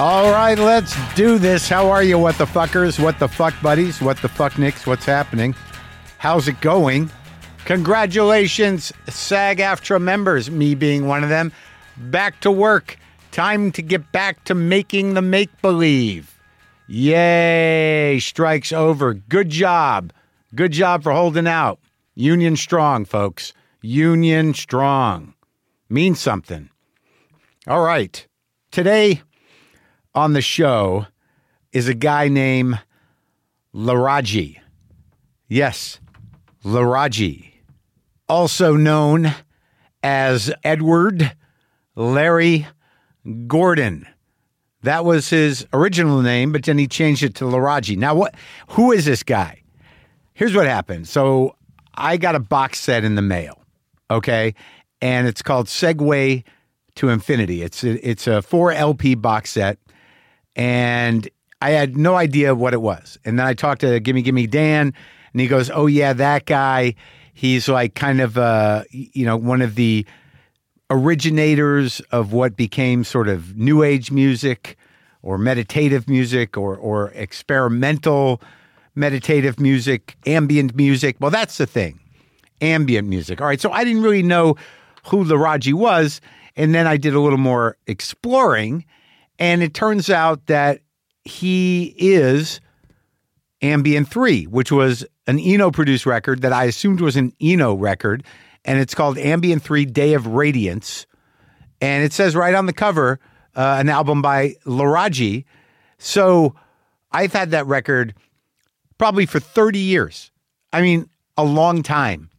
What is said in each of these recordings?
All right, let's do this. How are you, what the fuckers, what the fuck buddies, what the fuck nicks, what's happening? How's it going? Congratulations, SAG-AFTRA members, me being one of them. Back to work. Time to get back to making the make-believe. Yay, strike's over. Good job. Good job for holding out. Union strong, folks. Union strong. Means something. All right. Today on the show is a guy named Laraaji. Yes, Laraaji, also known as Edward Larry Gordon. That was his original name, but then he changed it to Laraaji. Now, who is this guy? Here's what happened. So I got a box set in the mail, okay? And it's called Segway to Infinity. It's a 4 LP box set, and I had no idea what it was. And then I talked to Gimme Dan, and he goes, oh, yeah, that guy. He's like kind of, one of the originators of what became sort of new age music or meditative music or experimental meditative music, ambient music. Well, that's the thing, ambient music. All right, so I didn't really know who Laraaji was, and then I did a little more exploring, and it turns out that he is Ambient Three, which was an Eno-produced record that I assumed was an Eno record, and it's called Ambient Three, Day of Radiance, and it says right on the cover, an album by Laraaji. So I've had that record probably for 30 years. I mean, a long time.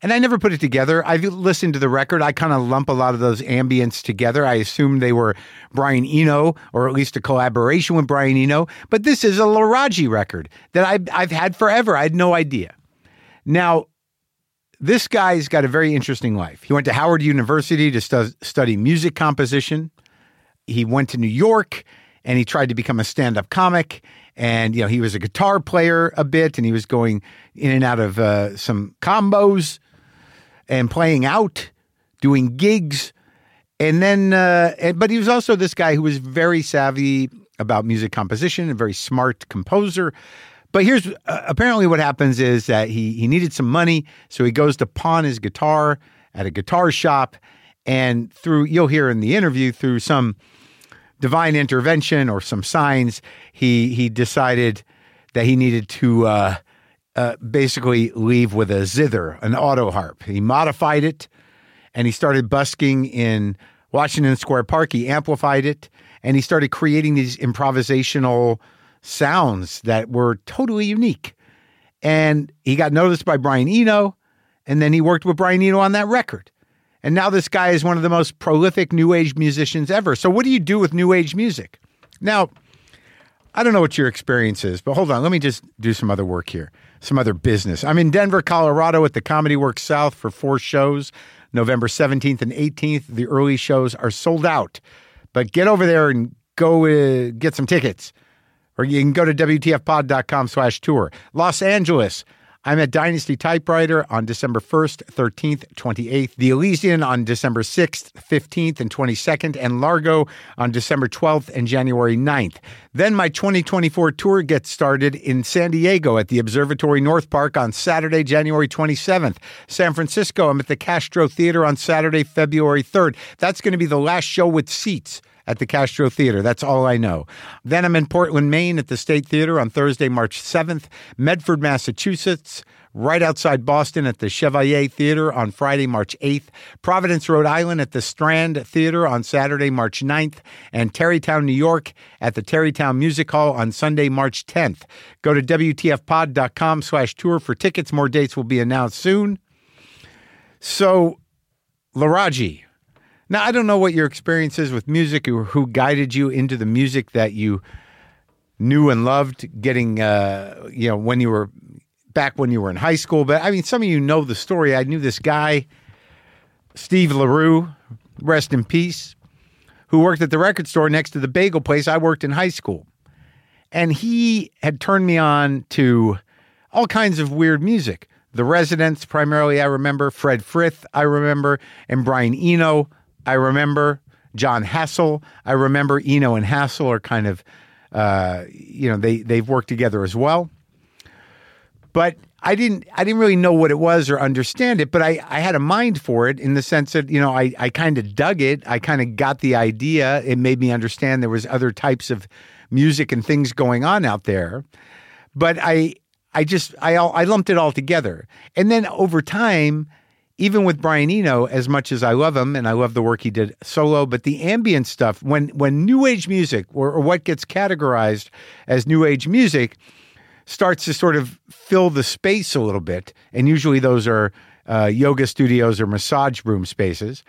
And I never put it together. I've listened to the record. I kind of lump a lot of those ambients together. I assumed they were Brian Eno, or at least a collaboration with Brian Eno. But this is a Laraaji record that I've had forever. I had no idea. Now, this guy's got a very interesting life. He went to Howard University to study music composition. He went to New York, and he tried to become a stand-up comic. And, you know, he was a guitar player a bit, and he was going in and out of some combos and playing out, doing gigs. And then, but he was also this guy who was very savvy about music composition, a very smart composer. But here's, apparently what happens is that he needed some money, so he goes to pawn his guitar at a guitar shop. And through, you'll hear in the interview, through some divine intervention or some signs, he decided that he needed to basically leave with a zither, an auto harp. He modified it, and he started busking in Washington Square Park. He amplified it, and he started creating these improvisational sounds that were totally unique. And he got noticed by Brian Eno, and then he worked with Brian Eno on that record. And now this guy is one of the most prolific new age musicians ever. So what do you do with new age music? Now, I don't know what your experience is, but hold on. Let me just do some other work here, some other business. I'm in Denver, Colorado at the Comedy Works South for 4 shows, November 17th and 18th. The early shows are sold out, but get over there and go get some tickets, or you can go to WTFpod.com/tour. Los Angeles, I'm at Dynasty Typewriter on December 1st, 13th, 28th, The Elysian on December 6th, 15th, and 22nd, and Largo on December 12th and January 9th. Then my 2024 tour gets started in San Diego at the Observatory North Park on Saturday, January 27th. San Francisco, I'm at the Castro Theater on Saturday, February 3rd. That's going to be the last show with seats at the Castro Theater. That's all I know. Then I'm in Portland, Maine at the State Theater on Thursday, March 7th, Medford, Massachusetts, right outside Boston at the Chevalier Theater on Friday, March 8th, Providence, Rhode Island at the Strand Theater on Saturday, March 9th, and Tarrytown, New York at the Tarrytown Music Hall on Sunday, March 10th. Go to WTFpod.com/tour for tickets. More dates will be announced soon. So, Laraaji. Now, I don't know what your experience is with music or who guided you into the music that you knew and loved getting, when you were back when you were in high school. But I mean, some of you know the story. I knew this guy, Steve LaRue, rest in peace, who worked at the record store next to the bagel place I worked in high school. And he had turned me on to all kinds of weird music. The Residents, primarily, I remember. Fred Frith, I remember. And Brian Eno, I remember. John Hassel. I remember Eno and Hassel are kind of, they've worked together as well. But I didn't really know what it was or understand it, but I had a mind for it in the sense that, I kind of dug it. I kind of got the idea. It made me understand there was other types of music and things going on out there. But I lumped it all together. And then over time, even with Brian Eno, as much as I love him and I love the work he did solo, but the ambient stuff, when new age music or what gets categorized as new age music starts to sort of fill the space a little bit, and usually those are yoga studios or massage room spaces,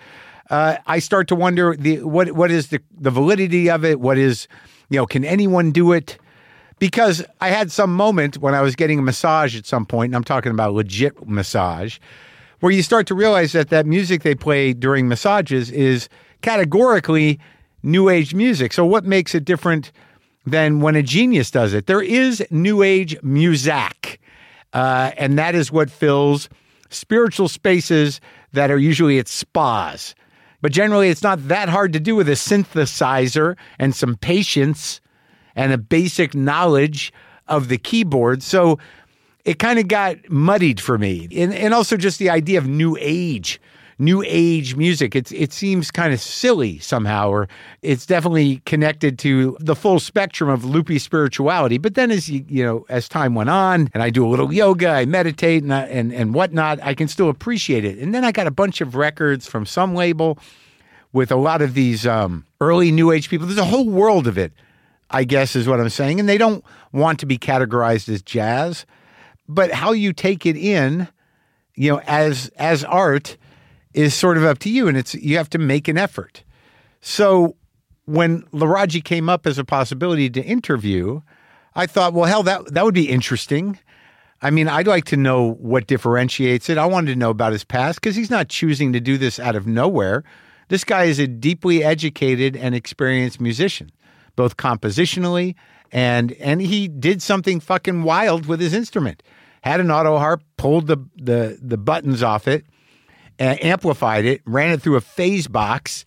I start to wonder what is the validity of it? What is, can anyone do it? Because I had some moment when I was getting a massage at some point, and I'm talking about legit massage, where you start to realize that music they play during massages is categorically new age music. So what makes it different than when a genius does it? There is new age music, and that is what fills spiritual spaces that are usually at spas. But generally, it's not that hard to do with a synthesizer and some patience and a basic knowledge of the keyboard. So it kind of got muddied for me. And also just the idea of new age music. It seems kind of silly somehow, or it's definitely connected to the full spectrum of loopy spirituality. But then as as time went on and I do a little yoga, I meditate and whatnot, I can still appreciate it. And then I got a bunch of records from some label with a lot of these early new age people. There's a whole world of it, I guess is what I'm saying. And they don't want to be categorized as jazz. But how you take it in, as art is sort of up to you, and you have to make an effort. So when Laraaji came up as a possibility to interview, I thought, well, hell, that would be interesting. I mean, I'd like to know what differentiates it. I wanted to know about his past, because he's not choosing to do this out of nowhere. This guy is a deeply educated and experienced musician, both compositionally and he did something fucking wild with his instrument. Had an auto harp, pulled the buttons off it, amplified it, ran it through a phase box,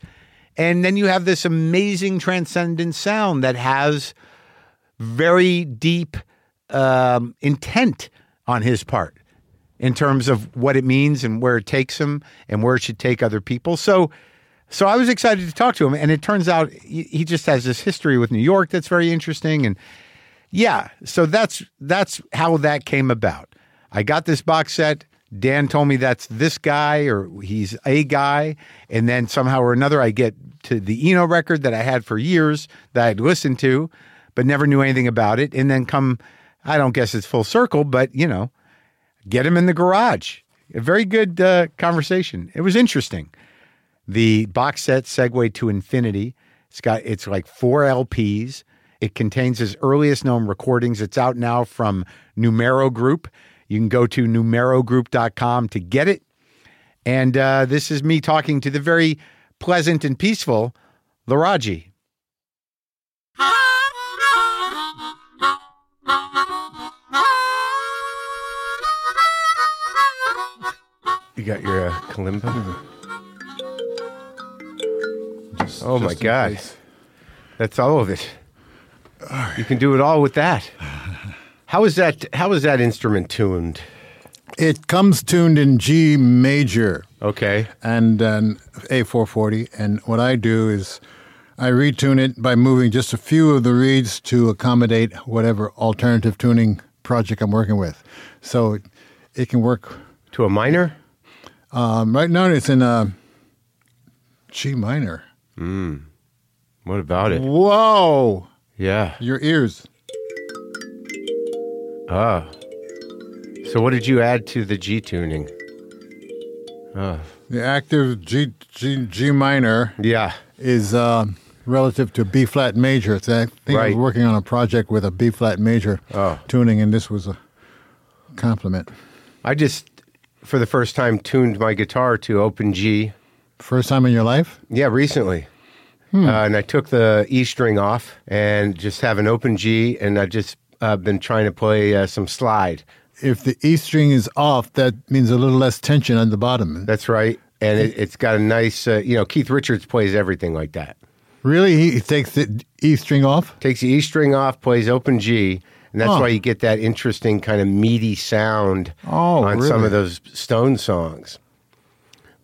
and then you have this amazing transcendent sound that has very deep intent on his part in terms of what it means and where it takes him and where it should take other people. So I was excited to talk to him, and it turns out he just has this history with New York that's very interesting. And yeah, so that's how that came about. I got this box set. Dan told me that's this guy, or he's a guy. And then somehow or another, I get to the Eno record that I had for years that I'd listened to, but never knew anything about it. And then I don't guess it's full circle, but get him in the garage. A very good conversation. It was interesting. The box set Segway to Infinity. It's like 4 LPs. It contains his earliest known recordings. It's out now from Numero Group. You can go to numerogroup.com to get it. And this is me talking to the very pleasant and peaceful Laraaji. You got your kalimba? Oh, my God. That's all of it. All right. You can do it all with that. How is that instrument tuned? It comes tuned in G major. Okay. And then A440. And what I do is I retune it by moving just a few of the reeds to accommodate whatever alternative tuning project I'm working with. So it can work. To a minor? Right now it's in a G minor. Mm. What about it? Whoa! Yeah. Your ears. Ah. So what did you add to the G tuning? The active G minor is relative to B flat major. It's, I think I was working on a project with a B flat major tuning, and this was a compliment. I just, for the first time, tuned my guitar to open G. First time in your life? Yeah, recently. And I took the E string off and just have an open G, and I've just been trying to play some slide. If the E string is off, that means a little less tension on the bottom. That's right. And it's got a nice, Keith Richards plays everything like that. Really? He takes the E string off? Takes the E string off, plays open G, and that's why you get that interesting kind of meaty sound on some of those Stone songs.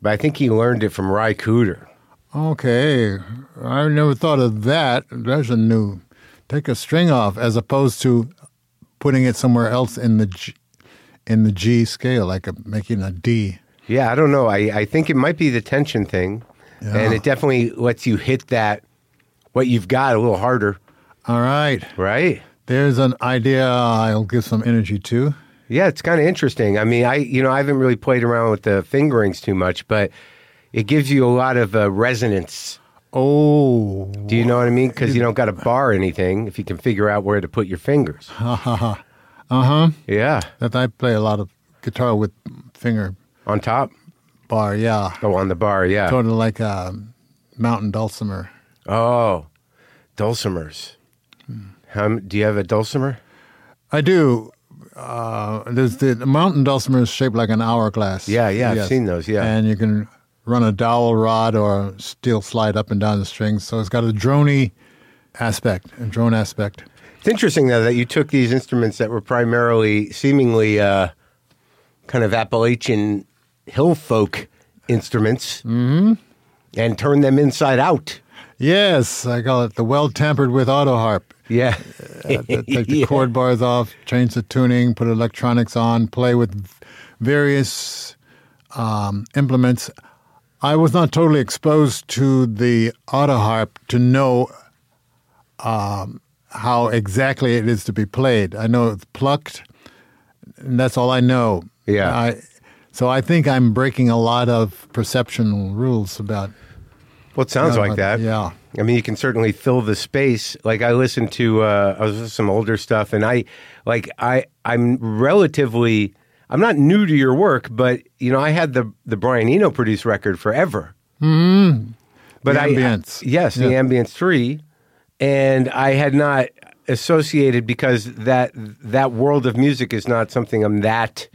But I think he learned it from Ry Cooder. Okay. I never thought of that. That's a new. Take a string off as opposed to putting it somewhere else in the G scale, like making a D. Yeah, I don't know. I think it might be the tension thing. Yeah. And it definitely lets you hit that, what you've got, a little harder. All right. Right? There's an idea I'll give some energy to. Yeah, it's kind of interesting. I mean, I haven't really played around with the fingerings too much, but it gives you a lot of resonance. Oh. Do you know what I mean? Because you don't got to bar anything if you can figure out where to put your fingers. Uh-huh. Yeah. I play a lot of guitar with finger. On top? Bar, yeah. Oh, on the bar, yeah. Sort of like a mountain dulcimer. Oh, dulcimers. Do you have a dulcimer? I do. There's the mountain dulcimer is shaped like an hourglass. Yeah, yes. I've seen those, yeah. And you can run a dowel rod or steel slide up and down the strings. So it's got a drony aspect, a drone aspect. It's interesting, though, that you took these instruments that were primarily seemingly kind of Appalachian hill folk instruments and turned them inside out. Yes, I call it the well-tampered-with auto harp. Yeah. Take the chord bars off, change the tuning, put electronics on, play with various implements. I was not totally exposed to the auto harp to know how exactly it is to be played. I know it's plucked, and that's all I know. Yeah. So I think I'm breaking a lot of perceptual rules about... Well, it sounds like that. Yeah. I mean, you can certainly fill the space. Like, I listened to some older stuff, and I'm not new to your work, but, I had the Brian Eno produced record forever. Mm-hmm. But the Ambience. The Ambient Three. And I had not associated because that world of music is not something I'm that,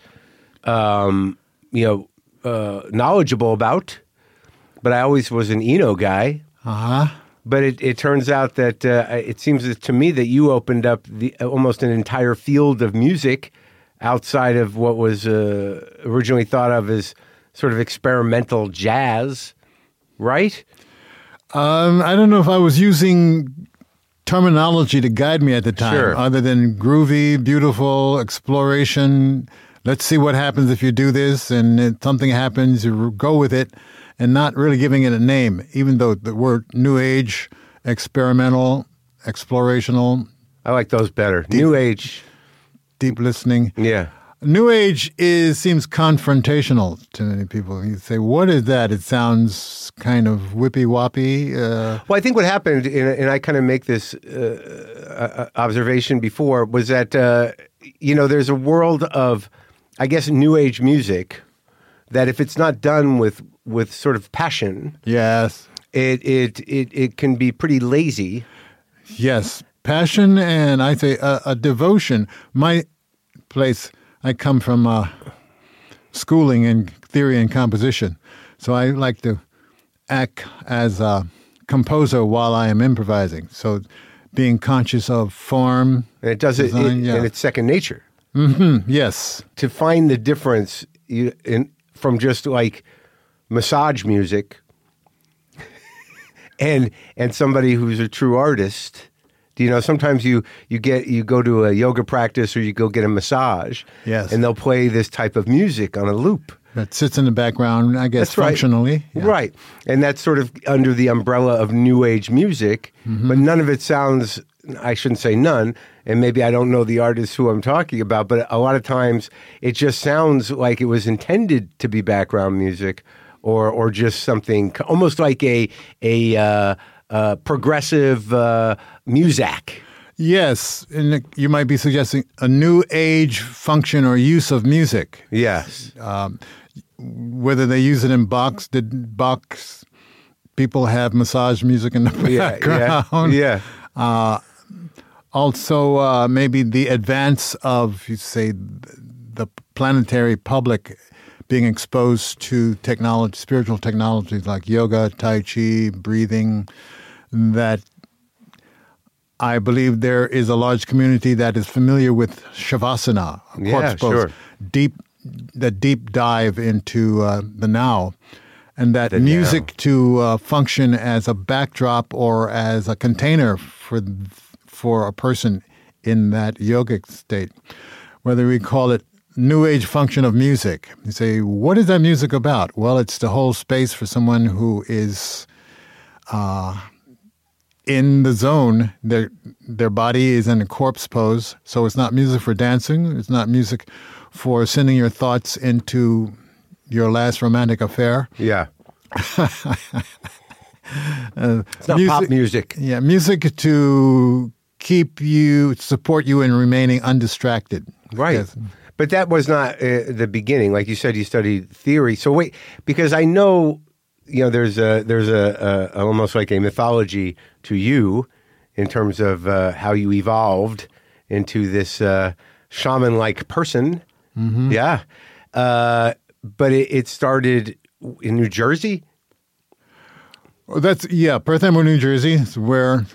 knowledgeable about. But I always was an Eno guy. Uh-huh. But it turns out that it seems to me that you opened up almost an entire field of music outside of what was originally thought of as sort of experimental jazz, right? I don't know if I was using terminology to guide me at the time, sure, other than groovy, beautiful, exploration. Let's see what happens if you do this, and if something happens, you go with it, and not really giving it a name, even though the word new age, experimental, explorational. I like those better. New age. Deep listening. Yeah. New age seems confrontational to many people. You say, what is that? It sounds kind of whippy-woppy. Well, I think what happened, and I kind of make this observation before, was that, there's a world of, I guess, new age music that if it's not done with sort of passion, yes, it can be pretty lazy. Yes, passion and I say a devotion. My place, I come from schooling in theory and composition, so I like to act as a composer while I am improvising. So being conscious of form, and it does design, and it's second nature. Mm-hmm, yes, to find the difference from just like massage music and somebody who's a true artist. Do you know, sometimes you go to a yoga practice or you go get a massage, yes, and they'll play this type of music on a loop that sits in the background, I guess, that's functionally. Right. Yeah. Right. And that's sort of under the umbrella of new age music, mm-hmm, but none of it sounds, I shouldn't say none, and maybe I don't know the artists who I'm talking about, but a lot of times it just sounds like it was intended to be background music or just something almost like a progressive muzak. Yes, and you might be suggesting a new age function or use of music. Yes. Whether they use it in Bach's, did Bach's people have massage music in the background? Yeah. Also, maybe the advance of, you say, the planetary public being exposed to technology, spiritual technologies like yoga, tai chi, breathing, that I believe there is a large community that is familiar with Shavasana, corpse pose, sure. That deep dive into the now, and that music to function as a backdrop or as a container for a person in that yogic state. Whether we call it New Age function of music. You say, what is that music about? Well, it's to hold space for someone who is in the zone. Their body is in a corpse pose, so it's not music for dancing. It's not music for sending your thoughts into your last romantic affair. Yeah. It's not music, pop music. Yeah, music to support you in remaining undistracted. Right. Yes. But that was not the beginning. Like you said, you studied theory. So wait, because I know, there's almost like a mythology to you in terms of how you evolved into this shaman-like person. Mm-hmm. Yeah. But it started in New Jersey? Well, Perth Amboy, New Jersey is where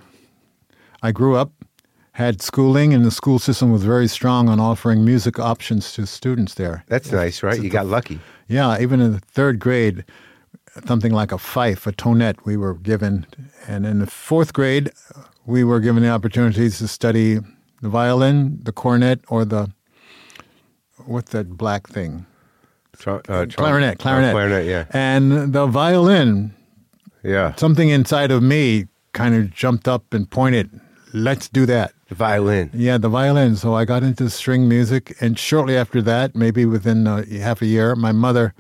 I grew up. Had schooling, and the school system was very strong on offering music options to students there. That's nice, right? You got lucky. Yeah, even in the third grade, something like a fife, a tonette we were given. And in the fourth grade, we were given the opportunities to study the violin, the cornet, or the, what's that black thing? Clarinet. Clarinet, yeah. And the violin, yeah. Something inside of me kind of jumped up and pointed, let's do that. The violin. Yeah, the violin. So I got into string music, and shortly after that, maybe within half a year, my mother,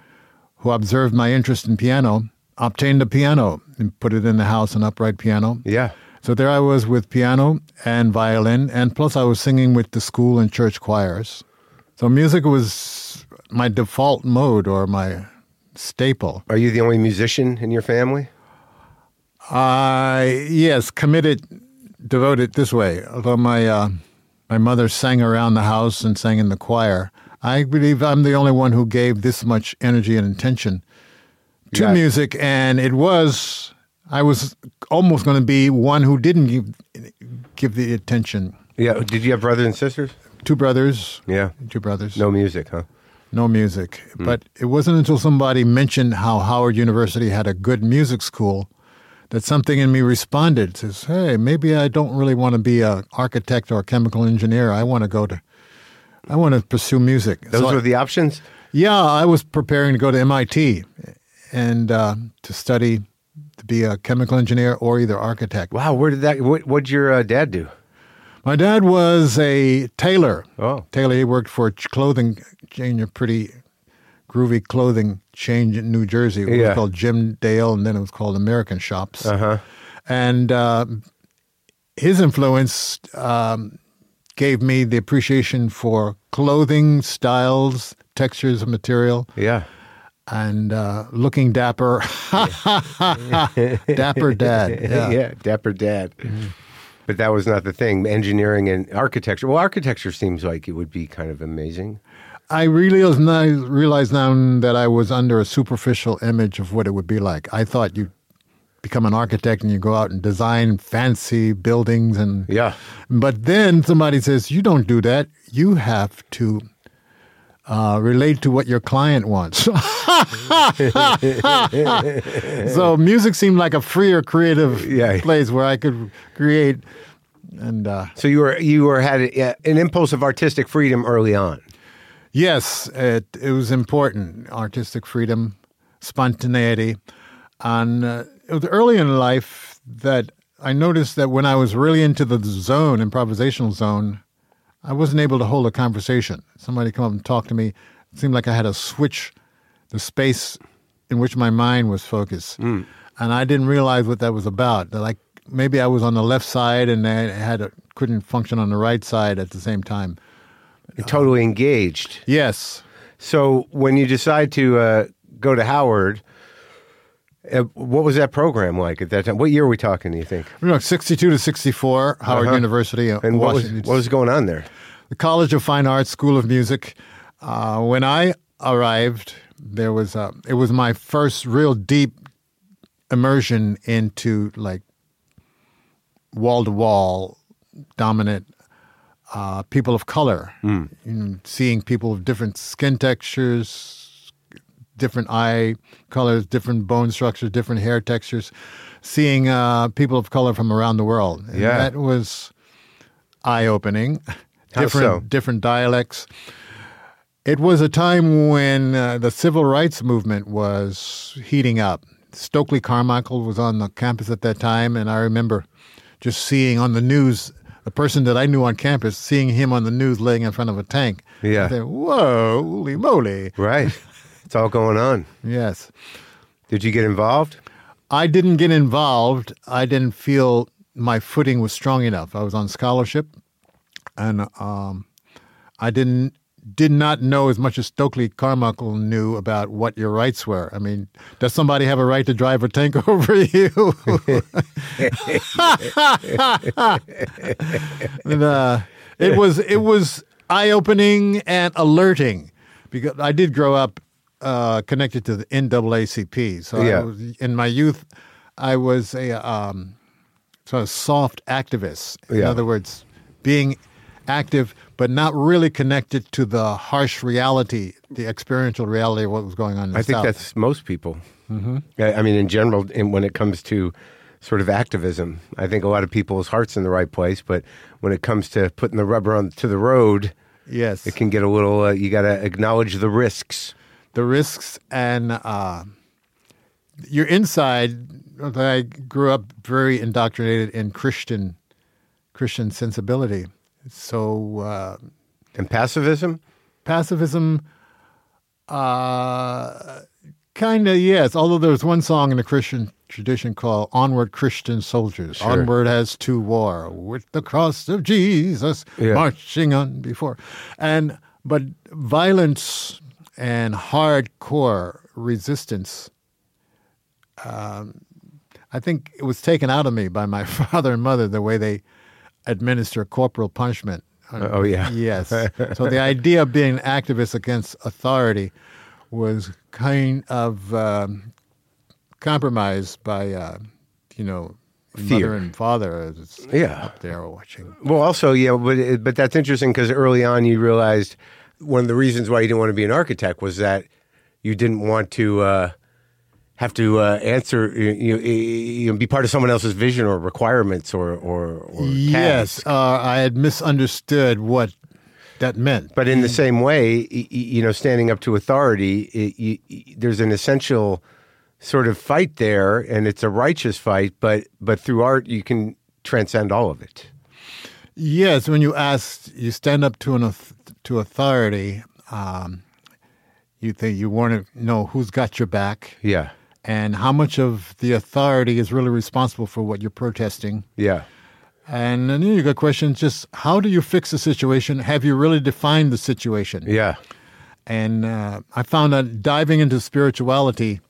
who observed my interest in piano, obtained a piano and put it in the house, an upright piano. Yeah. So there I was with piano and violin, and plus I was singing with the school and church choirs. So music was my default mode or my staple. Are you the only musician in your family? Yes, committed. Devoted this way, although my mother sang around the house and sang in the choir, I believe I'm the only one who gave this much energy and attention to music, and I was almost going to be one who didn't give the attention. Yeah, did you have brothers and sisters? Two brothers. Yeah. Two brothers. No music, huh? No music, but it wasn't until somebody mentioned how Howard University had a good music school that something in me responded. Says, hey, maybe I don't really want to be an architect or a chemical engineer. I want to pursue music. Those were the options? Yeah, I was preparing to go to MIT and to study to be a chemical engineer or either architect. Wow, what did your dad do? My dad was a tailor. Oh. Tailor, he worked for a clothing chain, a pretty groovy clothing chain in New Jersey. It was called Jim Dale, and then it was called American Shops. Uh-huh. And his influence gave me the appreciation for clothing, styles, textures of material. Yeah. And looking dapper. Dapper dad. Yeah, dapper dad. Mm-hmm. But that was not the thing. Engineering and architecture. Well, architecture seems like it would be kind of amazing. I realize now that I was under a superficial image of what it would be like. I thought you become an architect and you go out and design fancy buildings. But then somebody says, you don't do that. You have to relate to what your client wants. So music seemed like a freer creative place where I could create. And so you had an impulse of artistic freedom early on. Yes, it was important, artistic freedom, spontaneity. And it was early in life that I noticed that when I was really into the zone, improvisational zone, I wasn't able to hold a conversation. Somebody come up and talk to me. It seemed like I had to switch the space in which my mind was focused. Mm. And I didn't realize what that was about. That maybe I was on the left side and I couldn't function on the right side at the same time. You're totally engaged. Yes. So when you decide to go to Howard, what was that program like at that time? What year were we talking, do you think? 62 to 64, Howard University. And what was going on there? The College of Fine Arts, School of Music. When I arrived, there was a, it was my first real deep immersion into like wall-to-wall dominant people of color, you know, seeing people of different skin textures, different eye colors, different bone structures, different hair textures, seeing people of color from around the world. And that was eye-opening. Different dialects. It was a time when the civil rights movement was heating up. Stokely Carmichael was on the campus at that time, and I remember just seeing on the news, the person that I knew on campus, seeing him on the news laying in front of a tank. Yeah. I said, whoa, holy moly. Right. It's all going on. Yes. Did you get involved? I didn't get involved. I didn't feel my footing was strong enough. I was on scholarship, and I did not know as much as Stokely Carmichael knew about what your rights were. I mean, does somebody have a right to drive a tank over you? And, it was eye-opening and alerting, because I did grow up connected to the NAACP. So I was, in my youth, I was a sort of soft activist. In other words, being active, but not really connected to the harsh reality, the experiential reality of what was going on in the South. I think that's most people. Mm-hmm. I mean, in general, when it comes to sort of activism, I think a lot of people's heart's in the right place, but when it comes to putting the rubber on to the road, yes, it can get a little, you got to acknowledge the risks. The risks, and you're inside. I grew up very indoctrinated in Christian sensibility. So, and pacifism? Pacifism, kind of, yes. Although there's one song in the Christian tradition called Onward Christian Soldiers. Sure. Onward as to war, with the cross of Jesus marching on before. But violence and hardcore resistance, I think it was taken out of me by my father and mother, the way they administer corporal punishment. Oh, yeah. Yes. So the idea of being an activist against authority was kind of compromised by, fear. Mother and father is up there watching. Well, also, but that's interesting, because early on you realized one of the reasons why you didn't want to be an architect was that you didn't want to have to answer, be part of someone else's vision or requirements or task. Yes, I had misunderstood what that meant. But in the same way, standing up to authority, there's an essential sort of fight there, and it's a righteous fight, but through art, you can transcend all of it. Yes, when you stand up to to authority, you think you want to know who's got your back. Yeah. And how much of the authority is really responsible for what you're protesting. Yeah. And then you got questions, just how do you fix the situation? Have you really defined the situation? Yeah. And I found that diving into spirituality,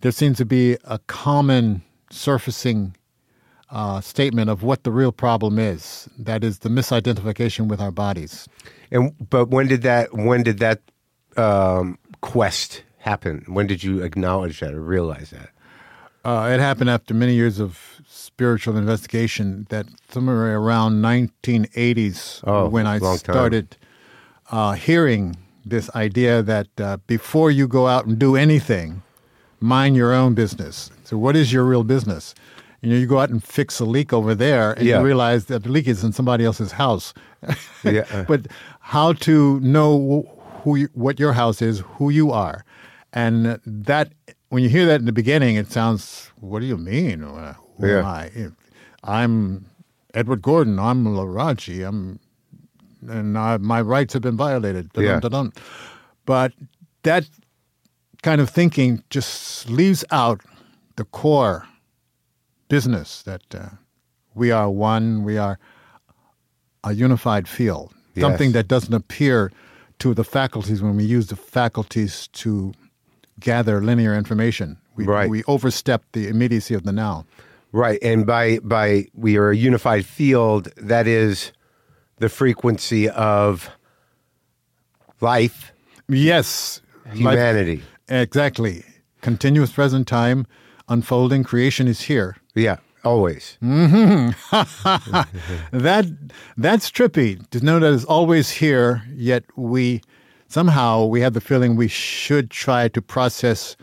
there seems to be a common surfacing statement of what the real problem is. That is the misidentification with our bodies. But when did that quest happen? When did you acknowledge that or realize that? It happened after many years of spiritual investigation, that somewhere around 1980s when I started hearing this idea that before you go out and do anything, mind your own business. So what is your real business? You go out and fix a leak over there, and you realize that the leak is in somebody else's house. But how to know what your house is, who you are. And that, when you hear that in the beginning, it sounds, what do you mean? Who am I? I'm Edward Gordon. I'm Laraaji. My rights have been violated. Da-dum. But that kind of thinking just leaves out the core business that we are one, we are a unified field. Yes. Something that doesn't appear to the faculties when we use the faculties to gather linear information. We overstep the immediacy of the now. Right, and by we are a unified field, that is the frequency of life. Yes. Humanity. Life, Exactly. Continuous present time, unfolding, creation is here. Yeah, always. Mm-hmm. That's trippy, to know that it's always here, yet we have the feeling we should try to process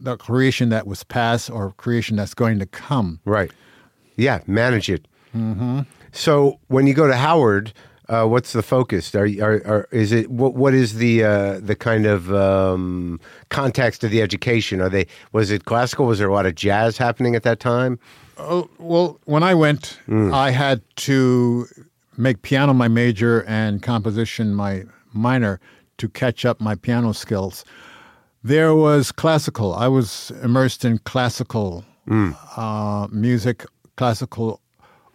the creation that was past or creation that's going to come. Right. Yeah, manage it. Mm-hmm. So when you go to Howard, what's the focus? What is the kind of context of the education? Was it classical? Was there a lot of jazz happening at that time? Oh, well, when I went, I had to make piano my major and composition my minor to catch up my piano skills. There was classical. I was immersed in classical music, classical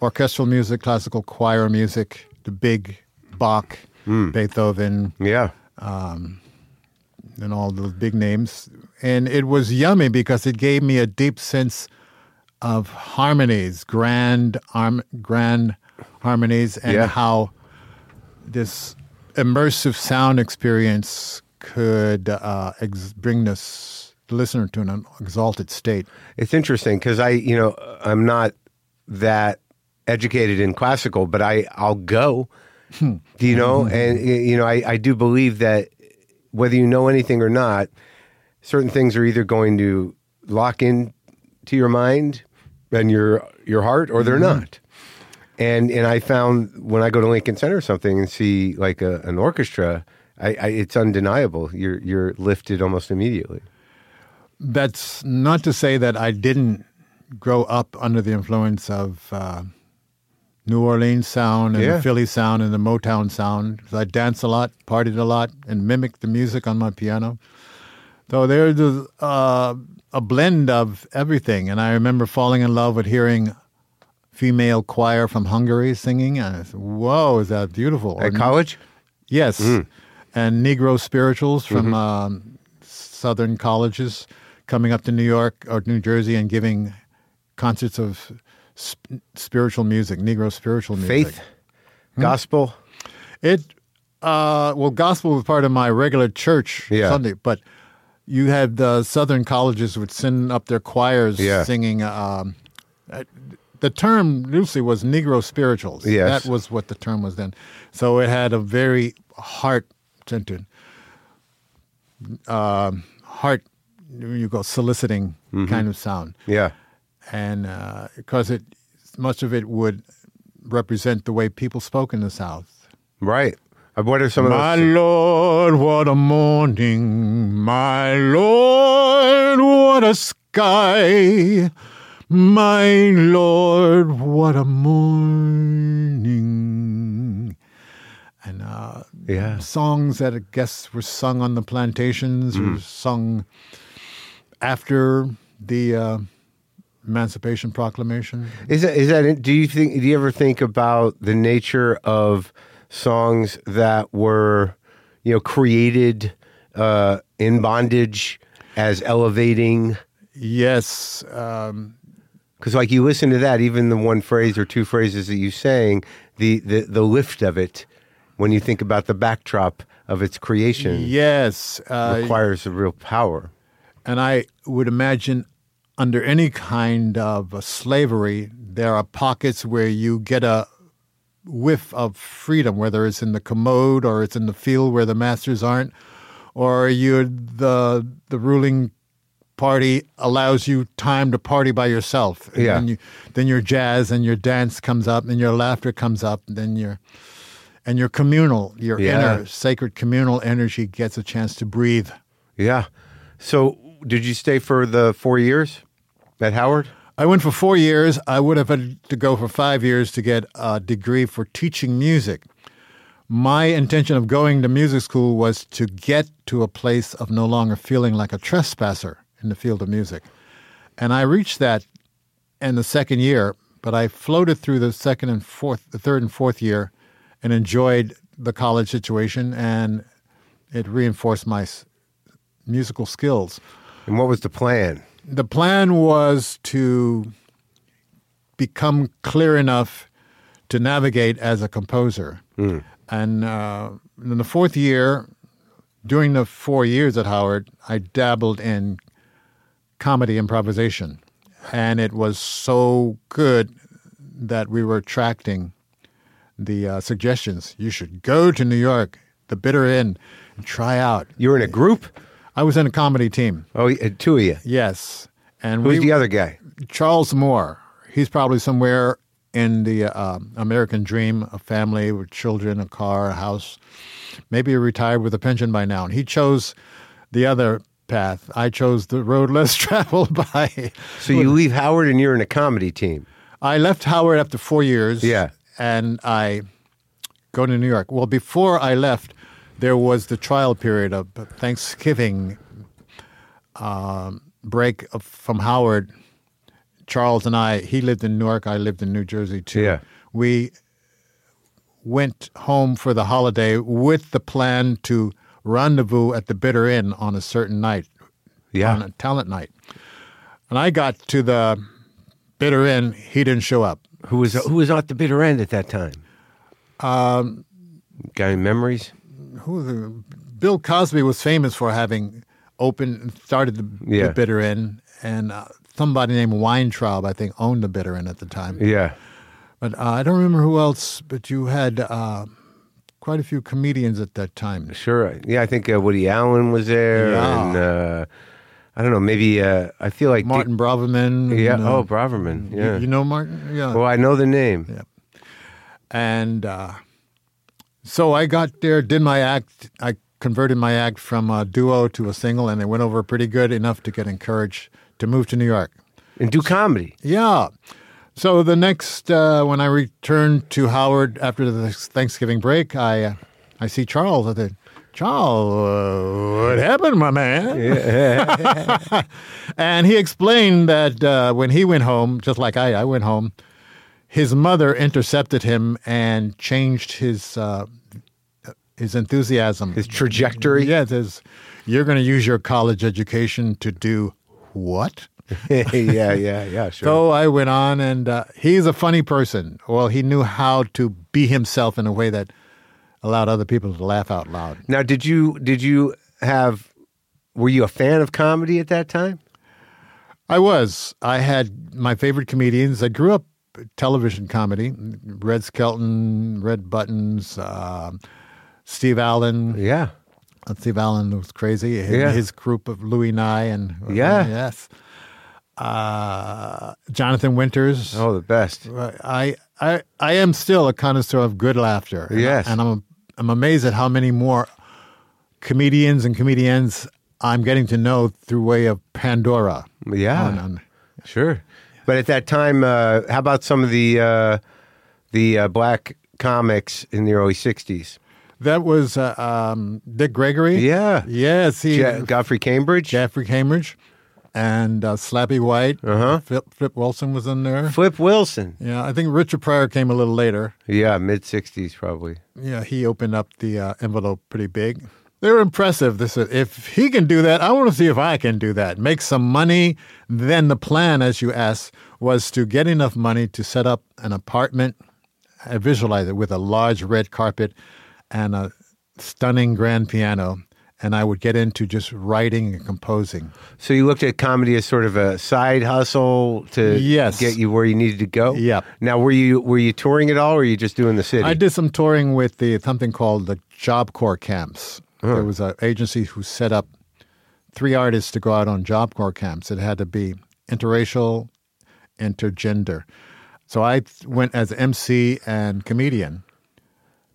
orchestral music, classical choir music, the big Bach, Beethoven, and all those big names. And it was yummy because it gave me a deep sense of harmonies, grand harmonies, and how this immersive sound experience could bring this listener to an exalted state. It's interesting because I'm not that educated in classical, but I'll go, and I do believe that whether you know anything or not, certain things are either going to lock in to your mind and your heart, or they're not. And I found when I go to Lincoln Center or something and see like an orchestra, it's undeniable. You're lifted almost immediately. That's not to say that I didn't grow up under the influence of New Orleans sound and the Philly sound and the Motown sound. I danced a lot, partied a lot, and mimicked the music on my piano. So there's a blend of everything. And I remember falling in love with hearing female choir from Hungary singing. And I said, whoa, is that beautiful. At college? Yes. Mm. And Negro spirituals from Southern colleges coming up to New York or New Jersey and giving concerts of spiritual music, Negro spiritual music. Faith? Gospel? Gospel was part of my regular church Sunday, but you had the Southern colleges would send up their choirs singing. The term loosely was Negro spirituals. Yes. That was what the term was then. So it had a very heart-centered, soliciting kind of sound. Yeah. And because much of it would represent the way people spoke in the South. Right. What are some of those? My Lord, what a morning. My Lord, what a sky. My Lord, what a morning. And songs that I guess were sung on the plantations or sung after the Emancipation Proclamation. Do you ever think about the nature of songs that were, created in bondage as elevating? Yes. Because like you listen to that, even the one phrase or two phrases that you sang, the lift of it, when you think about the backdrop of its creation, requires a real power. And I would imagine under any kind of slavery, there are pockets where you get a whiff of freedom, whether it's in the commode or it's in the field where the masters aren't, or you're the ruling party allows you time to party by yourself. Yeah. And then your jazz and your dance comes up and your laughter comes up. And then your communal, your inner sacred communal energy gets a chance to breathe. Yeah. So did you stay for the 4 years at Howard? I went for 4 years. I would have had to go for 5 years to get a degree for teaching music. My intention of going to music school was to get to a place of no longer feeling like a trespasser in the field of music. And I reached that in the second year, but I floated through the third and fourth year and enjoyed the college situation, and it reinforced my musical skills. And what was the plan? The plan was to become clear enough to navigate as a composer. And in the fourth year, During the 4 years at Howard, I dabbled in comedy improvisation, and it was so good that we were attracting the suggestions. You should go to New York, the Bitter End, and try out. You were in a group? I was in a comedy team. Oh, two of you? Yes. And who's the other guy? Charles Moore. He's probably somewhere in the American dream, a family with children, a car, a house. Maybe retired with a pension by now. And he chose the other path. I chose the road less traveled by. So you leave Howard and you're in a comedy team. I left Howard after 4 years. Yeah. And I go to New York. Well, before I left, there was the trial period of Thanksgiving break from Howard. Charles and I, he lived in New York. I lived in New Jersey, too. Yeah. We went home for the holiday with the plan to rendezvous at the Bitter End on a certain night, on a talent night. And I got to the Bitter End. He didn't show up. Who was at the Bitter End at that time? Guy memories? Bill Cosby was famous for having started the Bitter End, and somebody named Weintraub, I think, owned the Bitter End at the time. Yeah. But I don't remember who else, but you had quite a few comedians at that time. Sure. Yeah, I think Woody Allen was there. Yeah. And I don't know, maybe I feel like... Martin Braverman. Yeah, Braverman. Yeah. You know Martin? Yeah. Well, I know the name. Yeah. And so I got there, did my act. I converted my act from a duo to a single, and it went over pretty good enough to get encouraged to move to New York. And do comedy. Yeah. So the next, when I returned to Howard after the Thanksgiving break, I see Charles. I think, Charles, what happened, my man? Yeah. And he explained that when he went home, just like I went home, his mother intercepted him and changed his enthusiasm. His trajectory? Yeah, you're going to use your college education to do what? Yeah, sure. So I went on, and he's a funny person. Well, he knew how to be himself in a way that allowed other people to laugh out loud. Now, were you a fan of comedy at that time? I was. I had my favorite comedians. I grew up television comedy, Red Skelton, Red Buttons, Steve Allen. Yeah. Steve Allen was crazy. His group of Louis Nye and... Yeah. Yes. Jonathan Winters. Oh, the best. I am still a connoisseur of good laughter. Yes. And I'm amazed at how many more comedians and comediennes I'm getting to know through way of Pandora. Yeah. Sure. But at that time, how about some of the black comics in the early 60s? That was Dick Gregory. Yeah. Yes. Godfrey Cambridge. And Slappy White. Uh-huh. Flip Wilson was in there. Flip Wilson. Yeah, I think Richard Pryor came a little later. Yeah, mid-60s probably. Yeah, he opened up the envelope pretty big. They were impressive. This is, if he can do that, I want to see if I can do that. Make some money. Then the plan, as you asked, was to get enough money to set up an apartment. I visualize it with a large red carpet and a stunning grand piano. And I would get into just writing and composing. So you looked at comedy as sort of a side hustle to get you where you needed to go? Yeah. Now, were you touring at all, or were you just doing the city? I did some touring with something called the Job Corps camps. Uh-huh. There was an agency who set up 3 artists to go out on Job Corps camps. It had to be interracial, intergender. So I went as MC and comedian.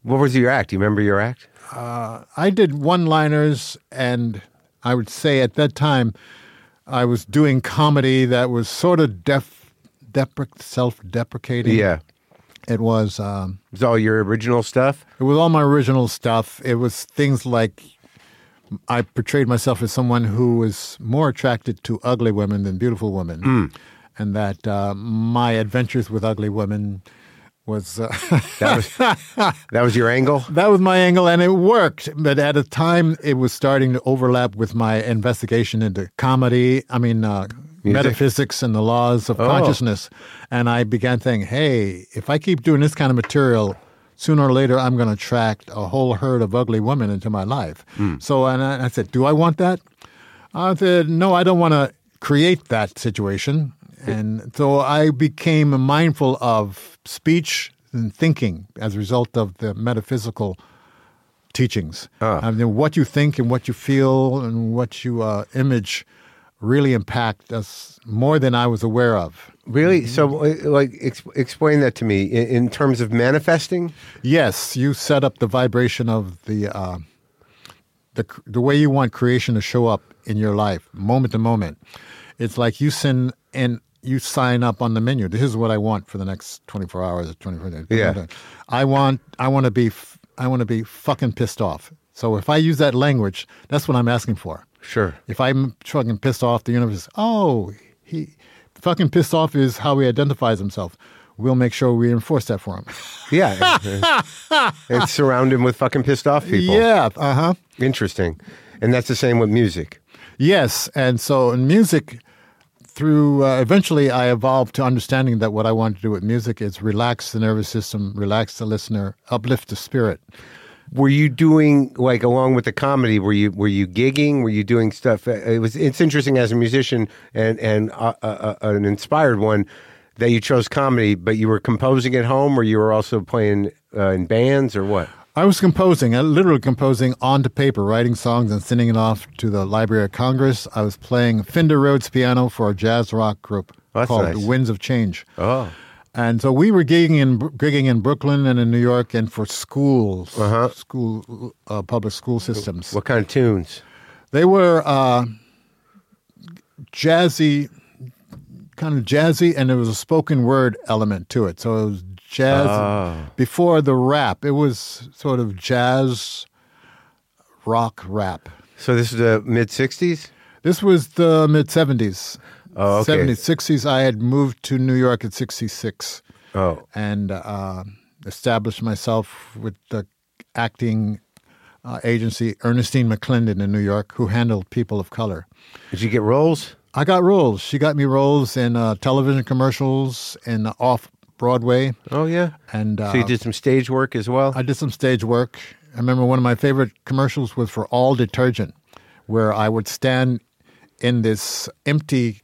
What was your act? Do you remember your act? I did one-liners, and I would say at that time I was doing comedy that was sort of self-deprecating. Yeah. It was all your original stuff? It was all my original stuff. It was things like I portrayed myself as someone who was more attracted to ugly women than beautiful women, and that my adventures with ugly women... That was your angle? That was my angle, and it worked. But at a time, it was starting to overlap with my investigation into comedy, metaphysics and the laws of consciousness. And I began thinking, hey, if I keep doing this kind of material sooner or later I'm going to attract a whole herd of ugly women into my life. Mm. So and I said, do I want that? I said, no, I don't want to create that situation. And so I became mindful of speech and thinking as a result of the metaphysical teachings. I mean, what you think and what you feel and what you image really impact us more than I was aware of. Really? So, like, explain that to me in terms of manifesting? Yes. You set up the vibration of the way you want creation to show up in your life, moment to moment. It's like you send and you sign up on the menu. This is what I want for the next 24 hours or 24 days. Yeah. I want to be fucking pissed off. So if I use that language, that's what I'm asking for. Sure. If I'm fucking pissed off, the universe, he fucking pissed off is how he identifies himself. We'll make sure we enforce that for him. Yeah. And surround him with fucking pissed off people. Yeah. Uh-huh. Interesting. And that's the same with music. Yes. And so in music, eventually I evolved to understanding that what I want to do with music is relax the nervous system, relax the listener, uplift the spirit. Were you doing, like, along with the comedy, were you gigging? Were you doing stuff? It's interesting as a musician and an inspired one that you chose comedy, but you were composing at home, or you were also playing in bands, or what? I was composing. I literally composing onto paper, writing songs and sending it off to the Library of Congress. I was playing Fender Rhodes piano for a jazz rock group called The Winds of Change. Oh. And so we were gigging in Brooklyn and in New York and for schools, public school systems. What kind of tunes? They were kind of jazzy, and there was a spoken word element to it. So it was jazz. Before the rap, it was sort of jazz rock rap. So this is the mid-'60s? This was the mid-'70s. Oh, okay. 70s, 60s. I had moved to New York at 66 and established myself with the acting agency Ernestine McClendon in New York, who handled people of color. Did you get roles? I got roles. She got me roles in television commercials and off-Broadway. Oh, yeah. And so you did some stage work as well? I did some stage work. I remember one of my favorite commercials was for All Detergent, where I would stand in this empty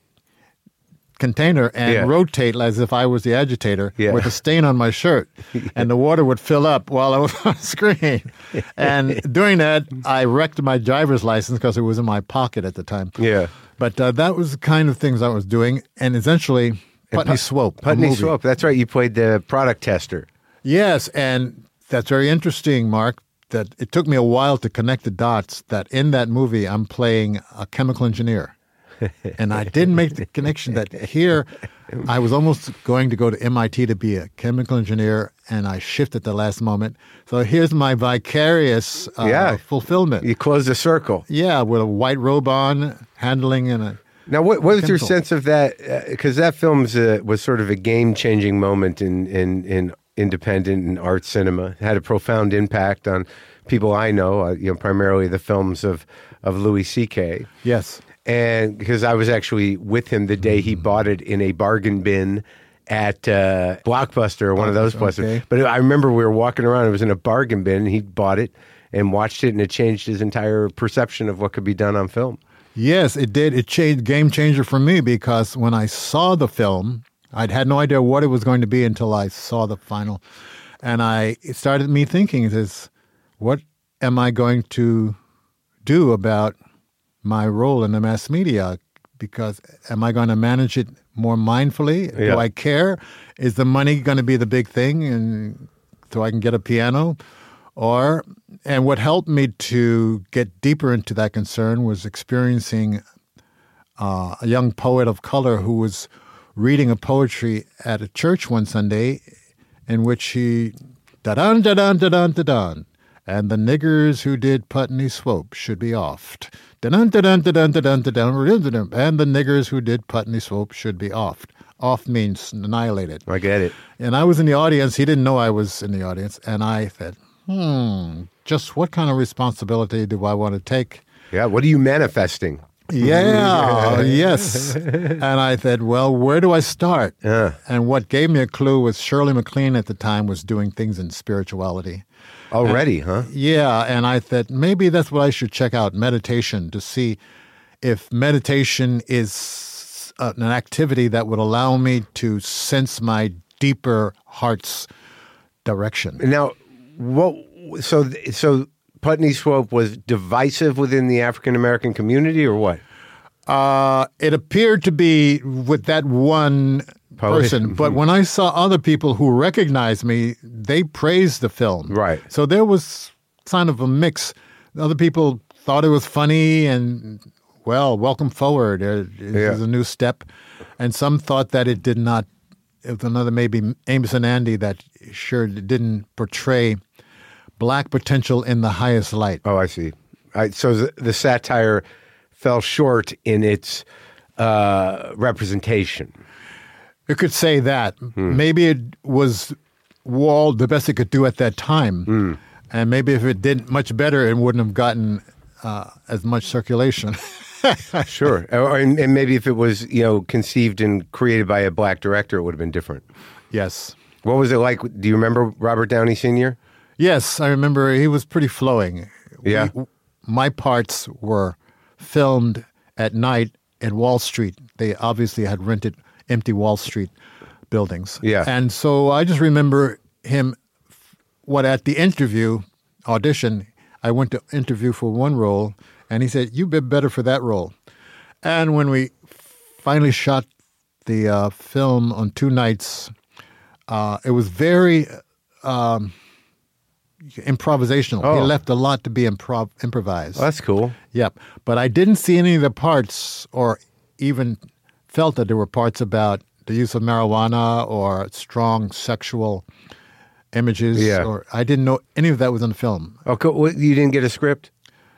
container and rotate as if I was the agitator with a stain on my shirt, and the water would fill up while I was on screen. And doing that, I wrecked my driver's license because it was in my pocket at the time. Yeah. But that was the kind of things I was doing, and essentially Putney Swope. Putney Swope, that's right. You played the product tester. Yes, and that's very interesting, Mark, that it took me a while to connect the dots that in that movie I'm playing a chemical engineer. And I didn't make the connection that here I was almost going to go to MIT to be a chemical engineer, and I shifted at the last moment. So here's my vicarious fulfillment. You closed the circle. Yeah, with a white robe on, handling and a Now, what was your sense of that? Because that film was sort of a game-changing moment in independent and art cinema. It had a profound impact on people I know, primarily the films of Louis C.K. Yes. And because I was actually with him the day he bought it in a bargain bin at Blockbuster or one of those places. Okay. But I remember we were walking around. It was in a bargain bin. And he bought it and watched it, and it changed his entire perception of what could be done on film. Yes, it did. It changed, game changer for me, because when I saw the film, I'd had no idea what it was going to be until I saw the final. And it started me thinking, what am I going to do about my role in the mass media, because am I going to manage it more mindfully? Yeah. Do I care? Is the money going to be the big thing, and so I can get a piano? And what helped me to get deeper into that concern was experiencing a young poet of color who was reading a poetry at a church one Sunday in which he, da-dun, da-dun, da-dun, da-dun, and the niggers who did Putney Swope should be offed. Da-dun, da-dun, da-dun, da-dun, da-dun, and the niggers who did Putney Swope should be offed. Off means annihilated. I get it. And I was in the audience. He didn't know I was in the audience. And I said, just what kind of responsibility do I want to take? Yeah, what are you manifesting? Yeah, yes. And I said, well, where do I start? Yeah. And what gave me a clue was Shirley MacLaine at the time was doing things in spirituality. Already, huh? Yeah, and I thought maybe that's what I should check out, meditation, to see if meditation is an activity that would allow me to sense my deeper heart's direction. Now, so Putney Swope was divisive within the African-American community, or what? It appeared to be with that one person. But when I saw other people who recognized me, they praised the film. Right. So there was kind of a mix. Other people thought it was funny and, well, welcome forward. It is a new step. And some thought that it did not, with another maybe Amos and Andy, that sure didn't portray Black potential in the highest light. Oh, I see. So the satire fell short in its representation. You could say that. Maybe it was the best it could do at that time. And maybe if it did much better, it wouldn't have gotten as much circulation. Sure. And maybe if it was, conceived and created by a Black director, it would have been different. Yes. What was it like? Do you remember Robert Downey Sr.? Yes, I remember he was pretty flowing. Yeah. My parts were filmed at night at Wall Street. They obviously had rented empty Wall Street buildings. Yeah. And so I just remember him, at the interview audition, I went to interview for one role, and he said, "You've been better for that role." And when we finally shot the film on two nights, it was very... improvisational. He left a lot to be improvised. Oh, that's cool. Yep. But I didn't see any of the parts or even felt that there were parts about the use of marijuana or strong sexual images. Yeah. Or I didn't know any of that was in the film. Oh, cool. You didn't get a script?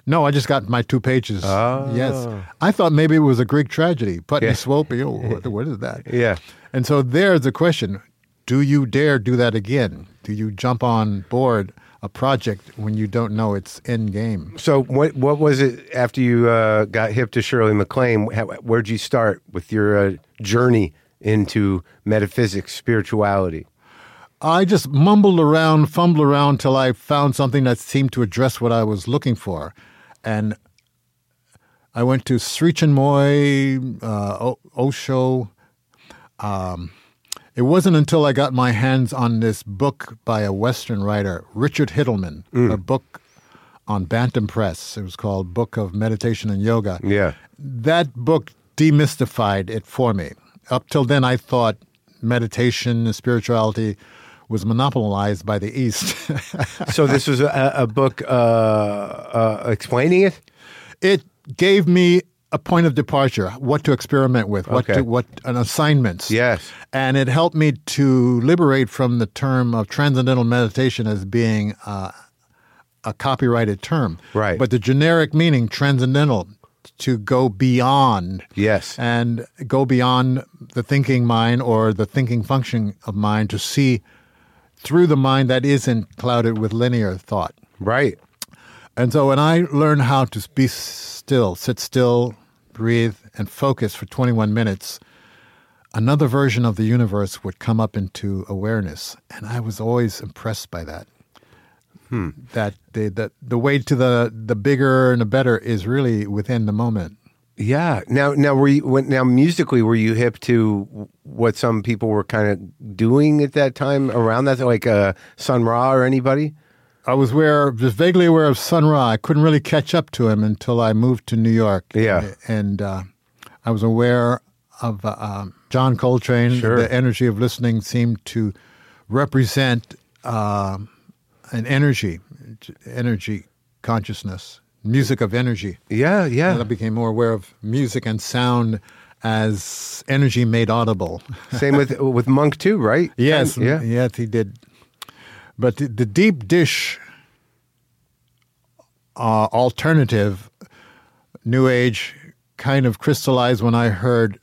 No, I just got my 2 pages. Oh. Yes. I thought maybe it was a Greek tragedy. Putney Swope, what is that? Yeah. And so there's the question. Do you dare do that again? Do you jump on board a project when you don't know its end game? So what was it after you got hip to Shirley MacLaine? Where'd you start with your journey into metaphysics, spirituality? I just fumbled around till I found something that seemed to address what I was looking for. And I went to Sri Chinmoy, Osho. It wasn't until I got my hands on this book by a Western writer, Richard Hittleman, a book on Bantam Press. It was called Book of Meditation and Yoga. Yeah. That book demystified it for me. Up till then, I thought meditation and spirituality was monopolized by the East. So this was a book explaining it? It gave me a point of departure, what to experiment with, assignments. Yes. And it helped me to liberate from the term of transcendental meditation as being a copyrighted term. Right. But the generic meaning, transcendental, to go beyond. Yes. And go beyond the thinking mind or the thinking function of mind to see through the mind that isn't clouded with linear thought. Right. And so when I learned how to be still, sit still, breathe, and focus for 21 minutes, another version of the universe would come up into awareness. And I was always impressed by that. That the way to the bigger and the better is really within the moment. Yeah. Now, musically, were you hip to what some people were kind of doing at that time around that, like Sun Ra or anybody? I was just vaguely aware of Sun Ra. I couldn't really catch up to him until I moved to New York. Yeah. And I was aware of John Coltrane. Sure. The energy of listening seemed to represent an energy consciousness, music of energy. Yeah, yeah. And I became more aware of music and sound as energy made audible. Same with Monk too, right? Yes. Yes, he did. But the deep dish alternative, New Age, kind of crystallized when I heard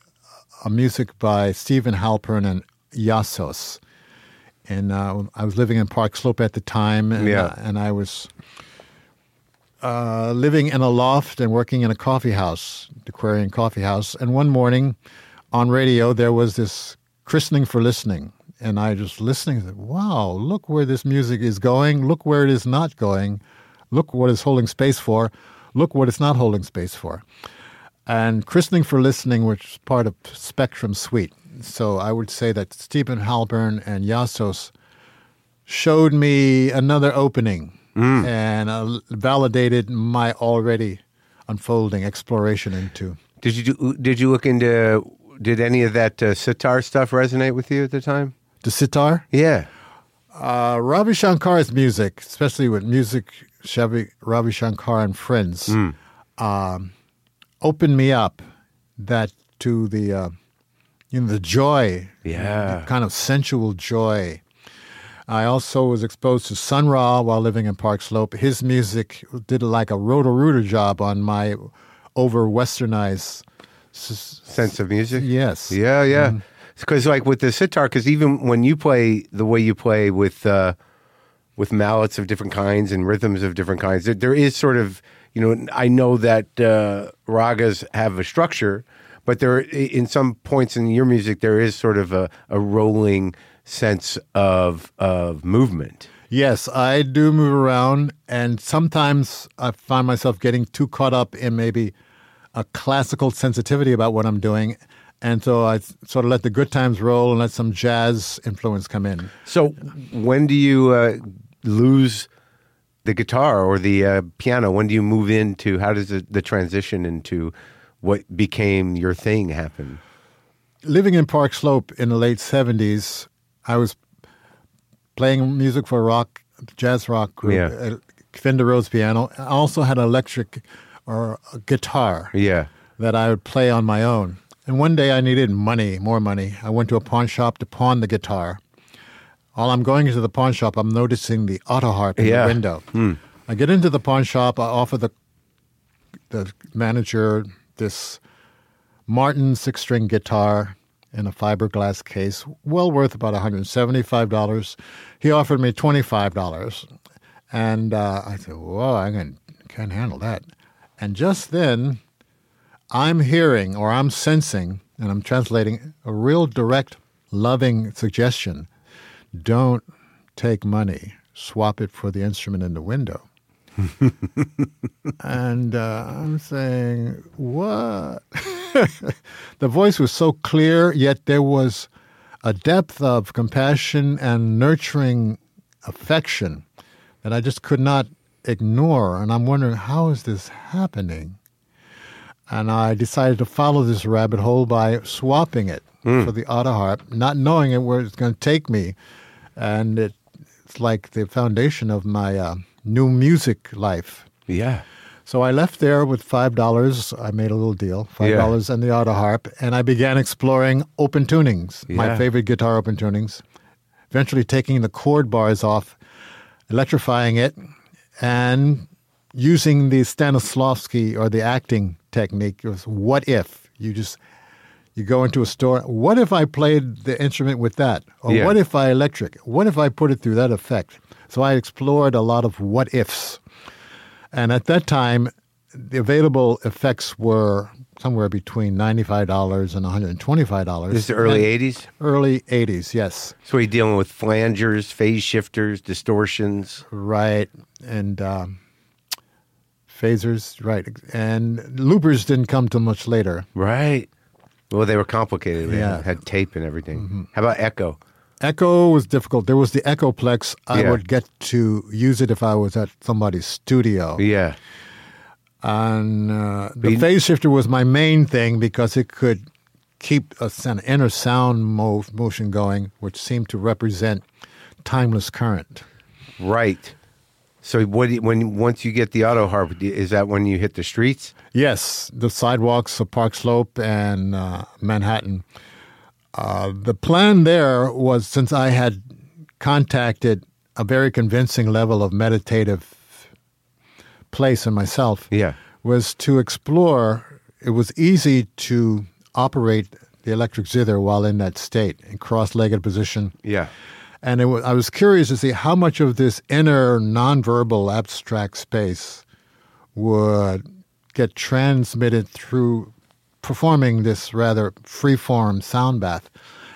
music by Stephen Halpern and Yassos. And I was living in Park Slope at the time, and I was living in a loft and working in a coffee house, the Aquarian Coffee House. And one morning on radio, there was this christening for listening. And I just listening, said, wow, look where this music is going. Look where it is not going. Look what it's holding space for. Look what it's not holding space for. And christening for listening, which is part of Spectrum Suite. So I would say that Stephen Halpern and Yassos showed me another opening and validated my already unfolding exploration into. Did any of that sitar stuff resonate with you at the time? The sitar? Yeah. Ravi Shankar's music, especially with Ravi Shankar and friends, opened me up that to the the joy, the kind of sensual joy. I also was exposed to Sun Ra while living in Park Slope. His music did like a roto-rooter job on my over-westernized sense of music. Yes. Yeah, yeah. Because like with the sitar, because even when you play the way you play with mallets of different kinds and rhythms of different kinds, there is sort of, I know that ragas have a structure, but there, in some points in your music, there is sort of a rolling sense of movement. Yes, I do move around, and sometimes I find myself getting too caught up in maybe a classical sensitivity about what I'm doing, and so I sort of let the good times roll and let some jazz influence come in. So when do you lose the guitar or the piano? When do you move into, how does the transition into what became your thing happen? Living in Park Slope in the late 70s, I was playing music for a jazz rock group, Fender Rhodes piano. I also had an electric or a guitar that I would play on my own. And one day I needed more money. I went to a pawn shop to pawn the guitar. While I'm going into the pawn shop, I'm noticing the auto harp in the window. I get into the pawn shop, I offer the manager this Martin six-string guitar in a fiberglass case, well worth about $175. He offered me $25. And I said, whoa, I can't handle that. And just then, I'm hearing or I'm sensing, and I'm translating, a real direct, loving suggestion. Don't take money. Swap it for the instrument in the window. And I'm saying, what? The voice was so clear, yet there was a depth of compassion and nurturing affection that I just could not ignore. And I'm wondering, how is this happening? And I decided to follow this rabbit hole by swapping it for the auto harp, not knowing where it's going to take me. And it's like the foundation of my new music life. Yeah. So I left there with $5. I made a little deal, $5 and the auto harp, and I began exploring open tunings, my favorite guitar open tunings, eventually taking the chord bars off, electrifying it, and using the Stanislavski or the acting technique. It was, what if? You go into a store, what if I played the instrument with that? Or what if I electric? What if I put it through that effect? So I explored a lot of what ifs. And at that time, the available effects were somewhere between $95 and $125. This is the early 80s? Early 80s, yes. So we're dealing with flangers, phase shifters, distortions. Right. And phasers, right. And loopers didn't come till much later. Right. Well, they were complicated. They had tape and everything. Mm-hmm. How about echo? Echo was difficult. There was the Echoplex. I would get to use it if I was at somebody's studio. Yeah. And the phase shifter was my main thing because it could keep an inner sound motion going, which seemed to represent timeless current. Right. So once you get the auto harp, is that when you hit the streets? Yes, the sidewalks of Park Slope and Manhattan. The plan there was, since I had contacted a very convincing level of meditative place in myself, was to explore. It was easy to operate the electric zither while in that state, in cross-legged position. Yeah. And I was curious to see how much of this inner, nonverbal, abstract space would get transmitted through performing this rather free-form sound bath.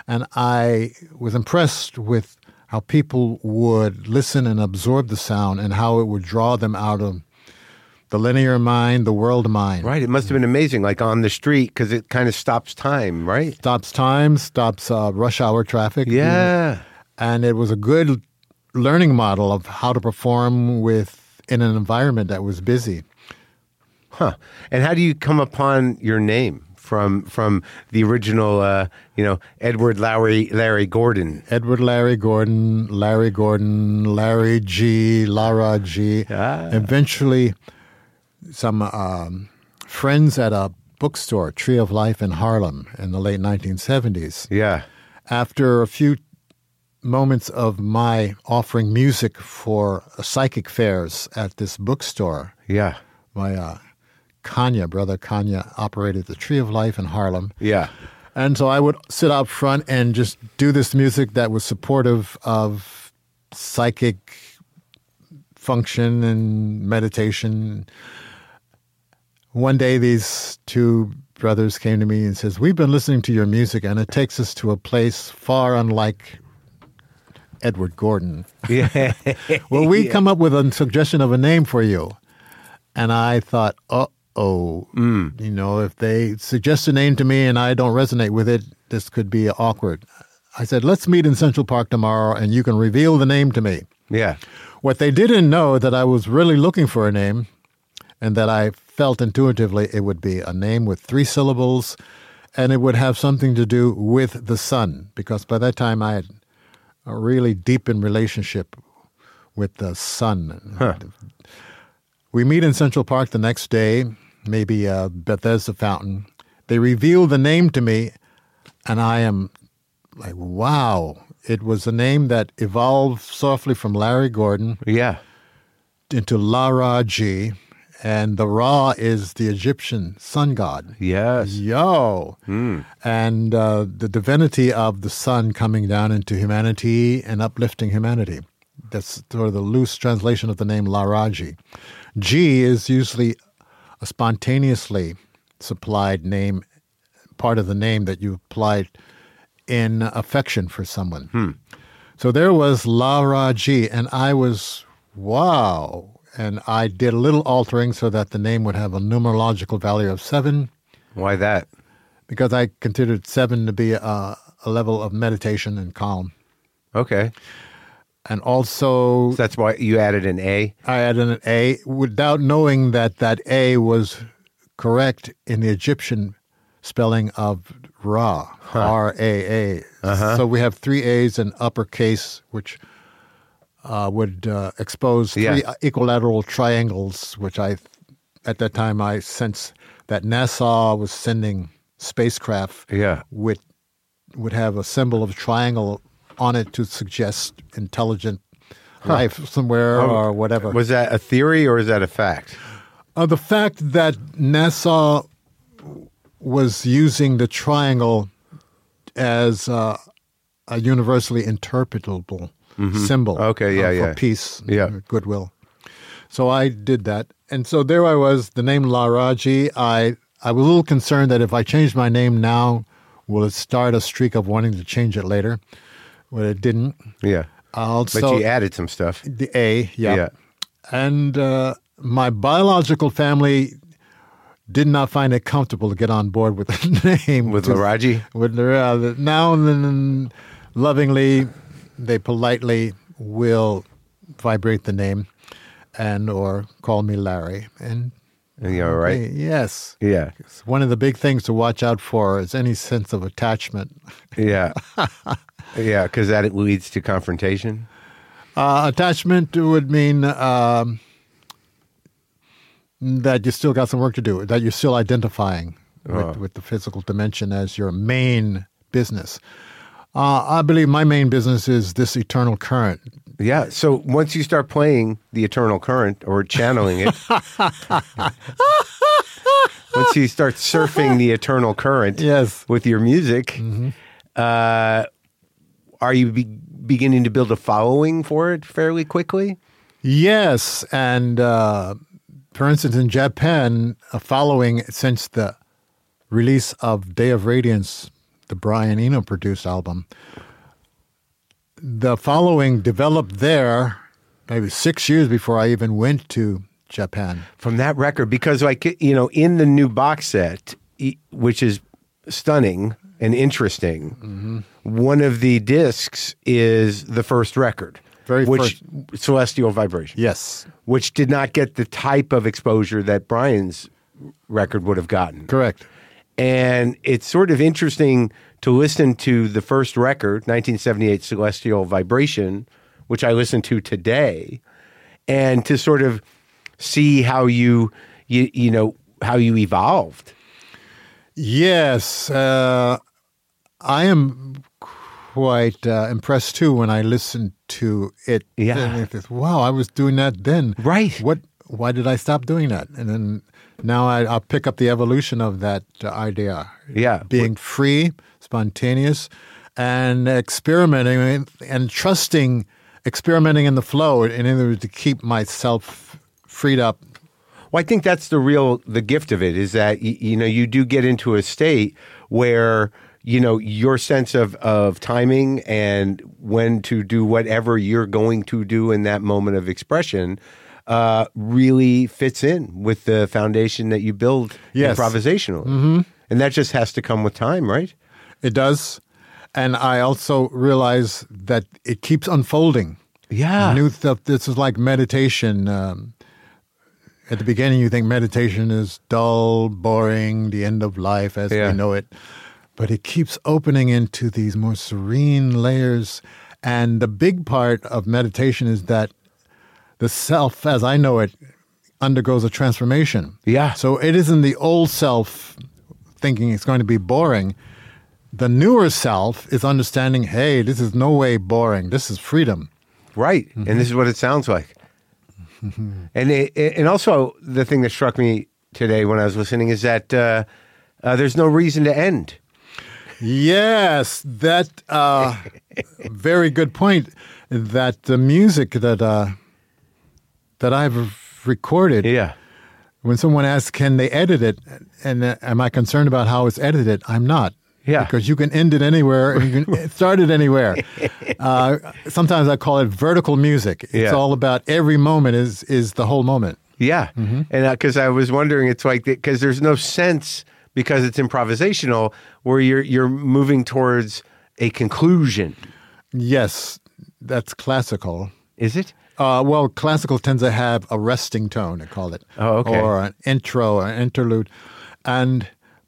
And I was impressed with how people would listen and absorb the sound and how it would draw them out of the linear mind, the world mind. Right. It must have been amazing, like on the street, because it kind of stops time, right? Stops time, stops rush hour traffic. Yeah. And it was a good learning model of how to perform in an environment that was busy. Huh. And how do you come upon your name from the original, Edward Larry Gordon? Edward Larry Gordon, Laraaji, Laraaji. Ah. Eventually, some friends at a bookstore, Tree of Life in Harlem in the late 1970s. Yeah. After a few moments of my offering music for psychic fairs at this bookstore. Yeah. My brother Kanya, operated the Tree of Life in Harlem. Yeah. And so I would sit out front and just do this music that was supportive of psychic function and meditation. One day these two brothers came to me and says, "We've been listening to your music and it takes us to a place far unlike Edward Gordon." Yeah. "Well, we come up with a suggestion of a name for you." And I thought, if they suggest a name to me and I don't resonate with it, this could be awkward. I said, "Let's meet in Central Park tomorrow and you can reveal the name to me." Yeah. What they didn't know that I was really looking for a name and that I felt intuitively it would be a name with three syllables and it would have something to do with the sun, because by that time I had a really deepened relationship with the sun. Huh. We meet in Central Park the next day, maybe Bethesda Fountain. They reveal the name to me, and I am like, wow. It was a name that evolved softly from Larry Gordon into Laraaji, and the Ra is the Egyptian sun god. Yes. Yo. Mm. And the divinity of the sun coming down into humanity and uplifting humanity. That's sort of the loose translation of the name Laraaji. G is usually a spontaneously supplied name, part of the name that you applied in affection for someone. Hmm. So there was Laraaji, and I was, wow. And I did a little altering so that the name would have a numerological value of 7. Why that? Because I considered 7 to be a level of meditation and calm. Okay. And also... So that's why you added an A? I added an A without knowing that A was correct in the Egyptian spelling of Ra, huh. R-A-A. Uh-huh. So we have 3 A's in uppercase, which would expose 3 equilateral triangles, which at that time I sensed that NASA was sending spacecraft would have a symbol of triangle on it to suggest intelligent life somewhere or whatever. Was that a theory or is that a fact? The fact that NASA was using the triangle as a universally interpretable symbol for peace and goodwill. So I did that. And so there I was, the name Laraaji. I was a little concerned that if I changed my name now, will it start a streak of wanting to change it later? Well, it didn't. Yeah. Also, but you added some stuff. The A, yeah. And my biological family did not find it comfortable to get on board with the name. With Laraaji? With Laraaji. Now and then, lovingly, they politely will vibrate the name or call me Larry. And you're all right? Yes. Yeah. One of the big things to watch out for is any sense of attachment. Yeah. Yeah, because that leads to confrontation? Attachment would mean that you still got some work to do, that you're still identifying with the physical dimension as your main business. I believe my main business is this eternal current. Yeah, so once you start playing the eternal current or channeling it, once you start surfing the eternal current with your music, are you beginning to build a following for it fairly quickly? Yes, and For instance, in Japan, since the release of Day of Radiance, the Brian Eno produced album, the following developed there maybe 6 years before I even went to Japan. From that record, because in the new box set, which is stunning and interesting, mm-hmm. one of the discs is the first record. Celestial Vibration. Yes. Which did not get the type of exposure that Brian's record would have gotten. Correct. And it's sort of interesting to listen to the first record, 1978 Celestial Vibration, which I listen to today, and to sort of see how you evolved. Yes. I am quite impressed too when I listened to it. Yeah. And I thought, wow, I was doing that then. Right. Why did I stop doing that? And then now I'll pick up the evolution of that idea. Yeah. Being free, spontaneous, and experimenting and trusting experimenting in the flow in order to keep myself freed up. Well, I think that's the gift of it is that, you do get into a state where, your sense of timing and when to do whatever you're going to do in that moment of expression really fits in with the foundation that you build improvisationally. Mm-hmm. And that just has to come with time, right? It does. And I also realize that it keeps unfolding. Yeah. New stuff. This is like meditation. At the beginning, you think meditation is dull, boring, the end of life as we know it. But it keeps opening into these more serene layers. And the big part of meditation is that the self, as I know it, undergoes a transformation. Yeah. So it isn't the old self thinking it's going to be boring. The newer self is understanding, hey, this is no way boring. This is freedom. Right. Mm-hmm. And this is what it sounds like. Mm-hmm. And also the thing that struck me today when I was listening is that there's no reason to end. Yes, that very good point. That the music that I've recorded, when someone asks, can they edit it? And am I concerned about how it's edited? I'm not. Yeah. Because you can end it anywhere, you can start it anywhere. Sometimes I call it vertical music. It's all about every moment is the whole moment. Yeah. Mm-hmm. And because I was wondering, it's like, because there's no sense... Because it's improvisational, where you're moving towards a conclusion. Yes, that's classical. Is it? Well, classical tends to have a resting tone, I call it. Oh, okay. Or an intro, or an interlude.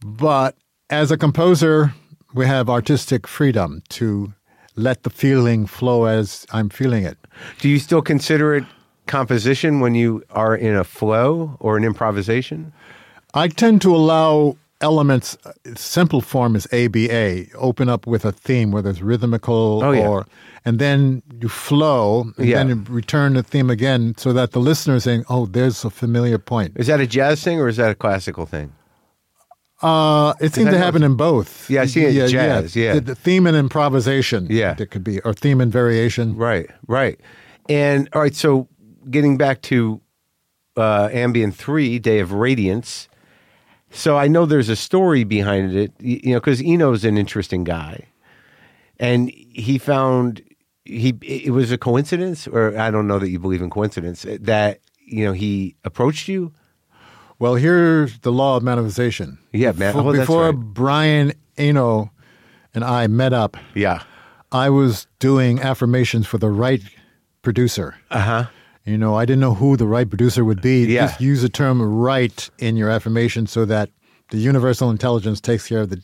But as a composer, we have artistic freedom to let the feeling flow as I'm feeling it. Do you still consider it composition when you are in a flow or an improvisation? I tend to allow... elements, simple form is ABA, open up with a theme, whether it's rhythmical or, and then you flow, and then you return the theme again so that the listener is saying, oh, there's a familiar point. Is that a jazz thing or is that a classical thing? It seems to happen in both. Yeah, I see it in jazz, The theme and improvisation, it could be, or theme and variation. Right. And, all right, so getting back to Ambient Three, Day of Radiance, so I know there's a story behind it, because Eno's an interesting guy, and it was a coincidence, or I don't know that you believe in coincidence, that he approached you. Well, here's the law of manifestation. Yeah, before Brian Eno and I met up, I was doing affirmations for the right producer. Uh huh. I didn't know who the right producer would be. Yeah. Just use the term right in your affirmation so that the universal intelligence takes care of the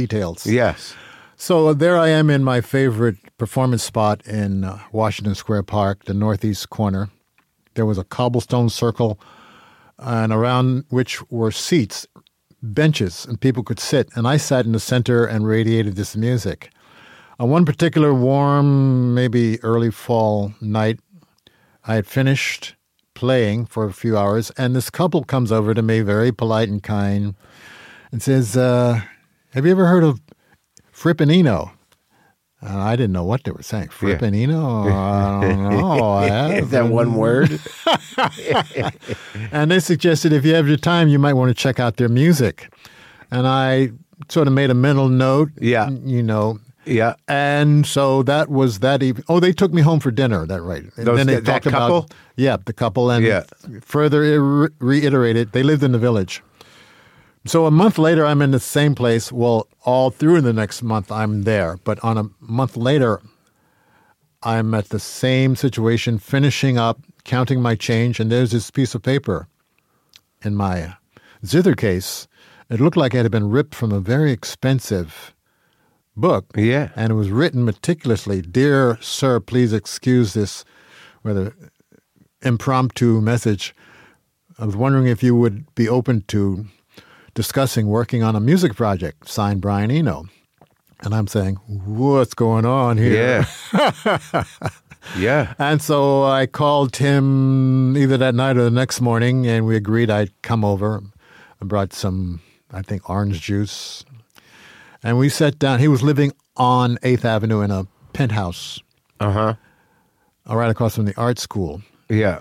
details. Yes. So there I am in my favorite performance spot in Washington Square Park, the northeast corner. There was a cobblestone circle, and around which were seats, benches, and people could sit. And I sat in the center and radiated this music. On one particular warm, maybe early fall night, I had finished playing for a few hours, and this couple comes over to me, very polite and kind, and says, have you ever heard of Fripp and Eno? I didn't know what they were saying. Frippinino? I don't know. Is that one word? And they suggested if you have your time, you might want to check out their music. And I sort of made a mental note, Yeah. And so that was that evening. Oh, they took me home for dinner, that right. And then they talked about the couple. And further reiterated, they lived in the village. So a month later, I'm in the same place. Well, all through the next month, I'm there. But on a month later, I'm at the same situation, finishing up, counting my change, and there's this piece of paper in my zither case. It looked like it had been ripped from a very expensive book. Yeah. And it was written meticulously, "Dear Sir, please excuse this impromptu message. I was wondering if you would be open to discussing working on a music project, signed Brian Eno." And I'm saying, what's going on here? Yeah. Yeah. And so I called him either that night or the next morning, and we agreed I'd come over. I brought some, I think, orange juice. And we sat down. He was living on 8th Avenue in a penthouse. Uh-huh. Right across from the art school. Yeah.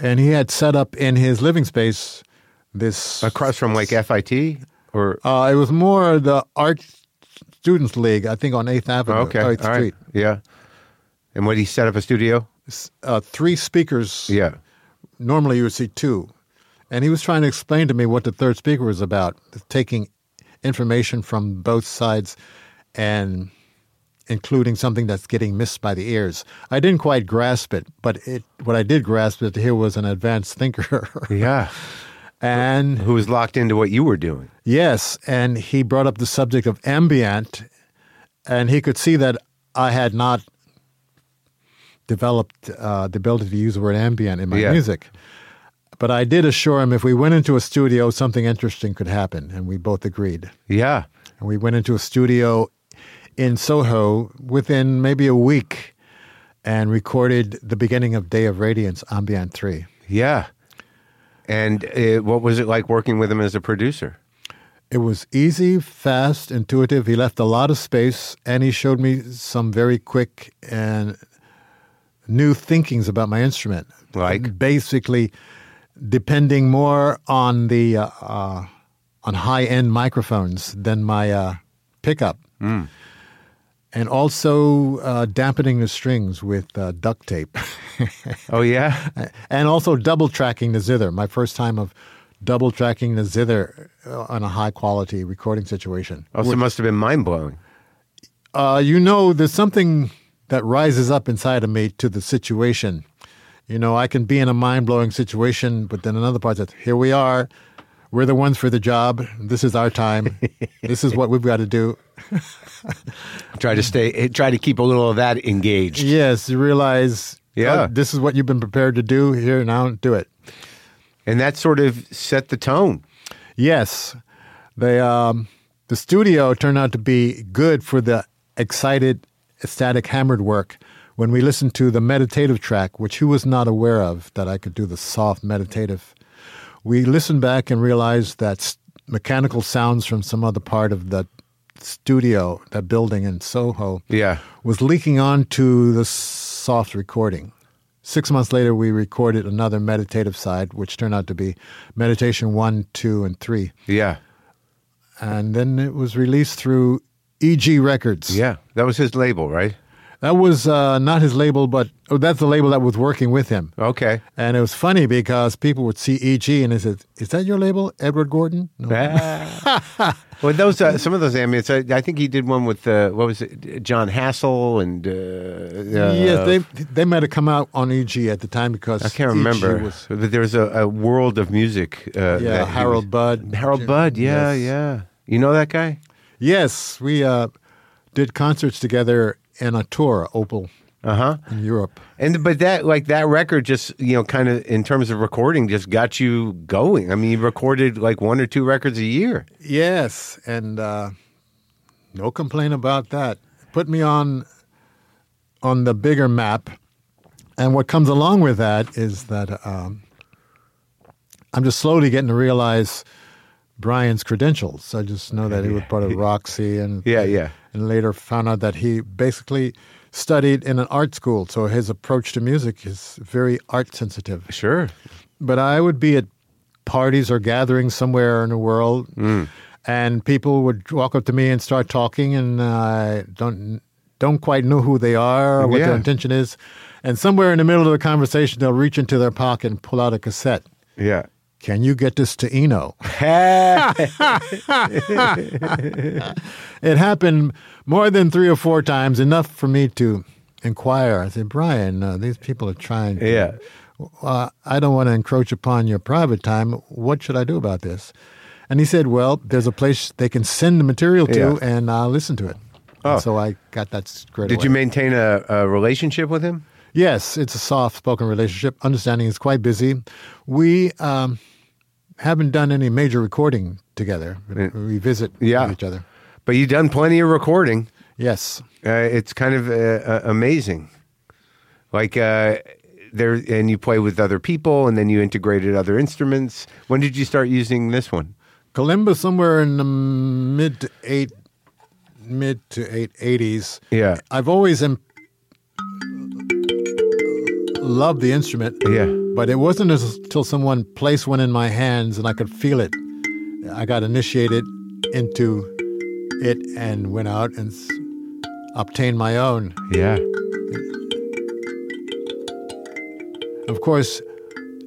And he had set up in his living space this across from like FIT, or it was more the Art Students League, I think, on 8th Avenue, okay. 8th Street. Right. Yeah. And what, he set up a studio? Three speakers. Yeah. Normally you would see two. And he was trying to explain to me what the third speaker was about, taking information from both sides and including something that's getting missed by the ears. I didn't quite grasp it, but what I did grasp is that he was an advanced thinker. Yeah. And who was locked into what you were doing. Yes, and he brought up the subject of ambient, and he could see that I had not developed the ability to use the word ambient in my music. But I did assure him if we went into a studio, something interesting could happen, and we both agreed. Yeah. And we went into a studio in Soho within maybe a week and recorded the beginning of Day of Radiance, Ambient Three. Yeah. And what was it like working with him as a producer? It was easy, fast, intuitive. He left a lot of space, and he showed me some very quick and new thinkings about my instrument. Like? Basically, depending more on the on high-end microphones than my pickup. Mm. And also dampening the strings with duct tape. Oh, yeah? And also double-tracking the zither. My first time of double-tracking the zither on a high-quality recording situation. Oh, so it must have been mind-blowing. There's something that rises up inside of me to the situation. You know, I can be in a mind-blowing situation, but then another part says, here we are. We're the ones for the job. This is our time. This is what we've got to do. Try to keep a little of that engaged. Yes, you realize, this is what you've been prepared to do. Here, now, do it. And that sort of set the tone. Yes. The studio turned out to be good for the excited, ecstatic, hammered work. When we listened to the meditative track, which he was not aware of, that I could do the soft meditative, we listened back and realized that mechanical sounds from some other part of the studio, that building in Soho, was leaking onto the soft recording. 6 months later, we recorded another meditative side, which turned out to be Meditation 1, 2, and 3. Yeah. And then it was released through EG Records. Yeah. That was his label, right? That was not his label, but that's the label that was working with him. Okay. And it was funny because people would see EG and they said, is that your label, Edward Gordon? No. Well, those some of those ambience, I think he did one with, John Hassel and... yes, they might have come out on EG at the time because I can't remember. But there was a world of music. Harold Budd. Harold Budd, yeah. You know that guy? Yes, we did concerts together and a tour, Opal, in Europe. But that record just, kind of in terms of recording, just got you going. I mean, you recorded like one or two records a year. Yes, and no complaint about that. Put me on the bigger map. And what comes along with that is that I'm just slowly getting to realize Brian's credentials. I just know that he was part of Roxy and and later found out that he basically studied in an art school. So his approach to music is very art sensitive. Sure. But I would be at parties or gatherings somewhere in the world, and people would walk up to me and start talking, and I don't quite know who they are or what their intention is. And somewhere in the middle of the conversation, they'll reach into their pocket and pull out a cassette. Yeah. Can you get this to Eno? It happened more than 3 or 4 times, enough for me to inquire. I said, Brian, these people are trying to... Yeah. I don't want to encroach upon your private time. What should I do about this? And he said, well, there's a place they can send the material to, and I'll listen to it. Oh. So I got that straight away. Did you maintain a relationship with him? Yes, it's a soft-spoken relationship. Understanding is quite busy. We haven't done any major recording together. We visit each other. But you've done plenty of recording. Yes. It's kind of amazing. Like... there, and you play with other people, and then you integrated other instruments. When did you start using this one? Kalimba, somewhere in the mid to 880s. Yeah, I've always loved the instrument. Yeah, but it wasn't until someone placed one in my hands and I could feel it. I got initiated into it and went out and obtained my own. Yeah. Of course,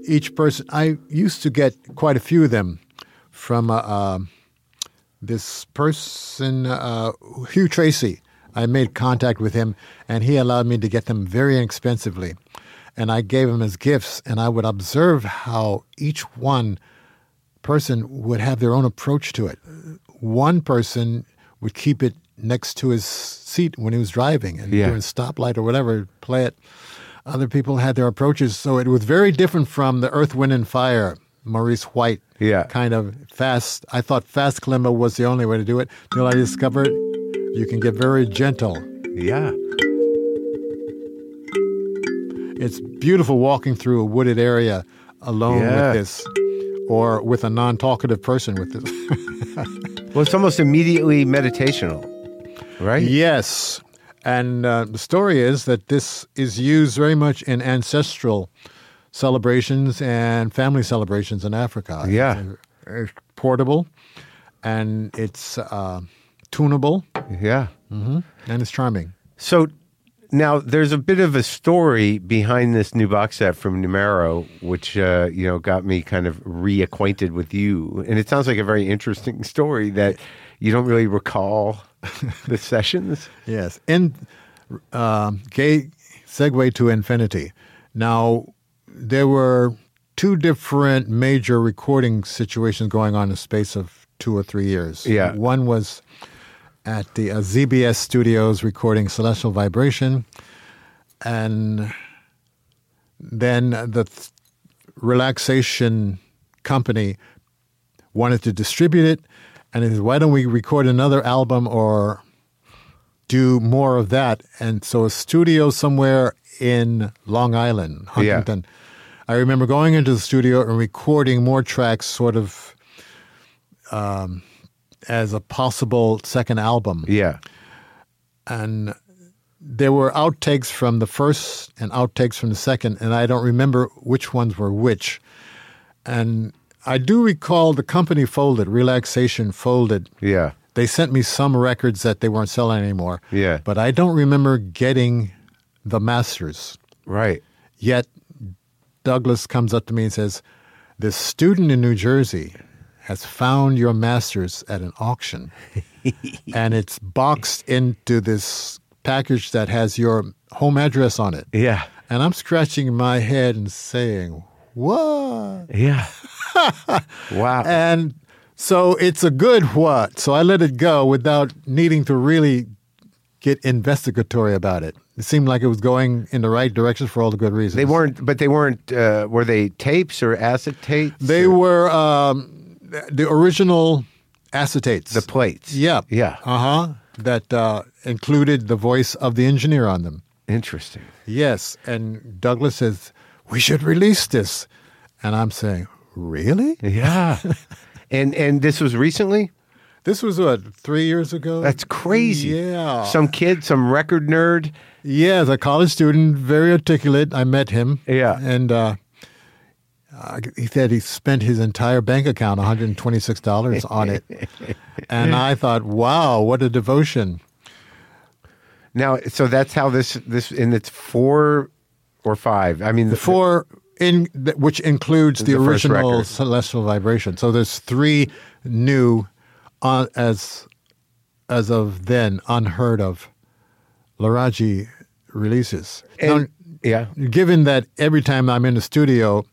each person, I used to get quite a few of them from this person, Hugh Tracy. I made contact with him, and he allowed me to get them very inexpensively. And I gave them as gifts, and I would observe how each one person would have their own approach to it. One person would keep it next to his seat when he was driving and doing stoplight or whatever, play it. Other people had their approaches, so it was very different from the Earth, Wind, and Fire, Maurice White kind of fast. I thought fast kalimba was the only way to do it, till I discovered you can get very gentle. Yeah. It's beautiful walking through a wooded area alone with this, or with a non-talkative person with this. Well, it's almost immediately meditational, right? Yes. And the story is that this is used very much in ancestral celebrations and family celebrations in Africa. Yeah. It's portable, and it's tunable. Yeah. Mm-hmm. And it's charming. So now there's a bit of a story behind this new box set from Numero, which got me kind of reacquainted with you. And it sounds like a very interesting story that you don't really recall. The sessions? Yes. In Segway to Infinity. Now, there were 2 different major recording situations going on in the space of 2 or 3 years. Yeah. One was at the ZBS studios recording Celestial Vibration. And then the Relaxation Company wanted to distribute it. And he said, why don't we record another album or do more of that? And so a studio somewhere in Long Island, Huntington. Yeah. I remember going into the studio and recording more tracks sort of as a possible second album. Yeah. And there were outtakes from the first and outtakes from the second, and I don't remember which ones were which. And I do recall the company folded, Relaxation folded. Yeah. They sent me some records that they weren't selling anymore. Yeah. But I don't remember getting the masters. Right. Yet Douglas comes up to me and says, this student in New Jersey has found your masters at an auction. And it's boxed into this package that has your home address on it. Yeah. And I'm scratching my head and saying, what? Yeah. Wow. And so it's a good what. So I let it go without needing to really get investigatory about it. It seemed like it was going in the right direction for all the good reasons. Were they tapes or acetates? They were the original acetates. The plates. Yeah. Yeah. Uh-huh. That included the voice of the engineer on them. Interesting. Yes. And Douglas says, we should release this. And I'm saying, really? Yeah. And this was recently? This was, what, 3 years ago? That's crazy. Yeah. Some kid, some record nerd. Yeah, as a college student, very articulate. I met him. Yeah. And he said he spent his entire bank account, $126 on it. And I thought, wow, what a devotion. Now, so that's how this and it's 4 or 5. I mean, the four... which includes the original Celestial Vibration. So there's 3 new, as of then, unheard of Laraaji releases. And, now, yeah. Given that every time I'm in the studio,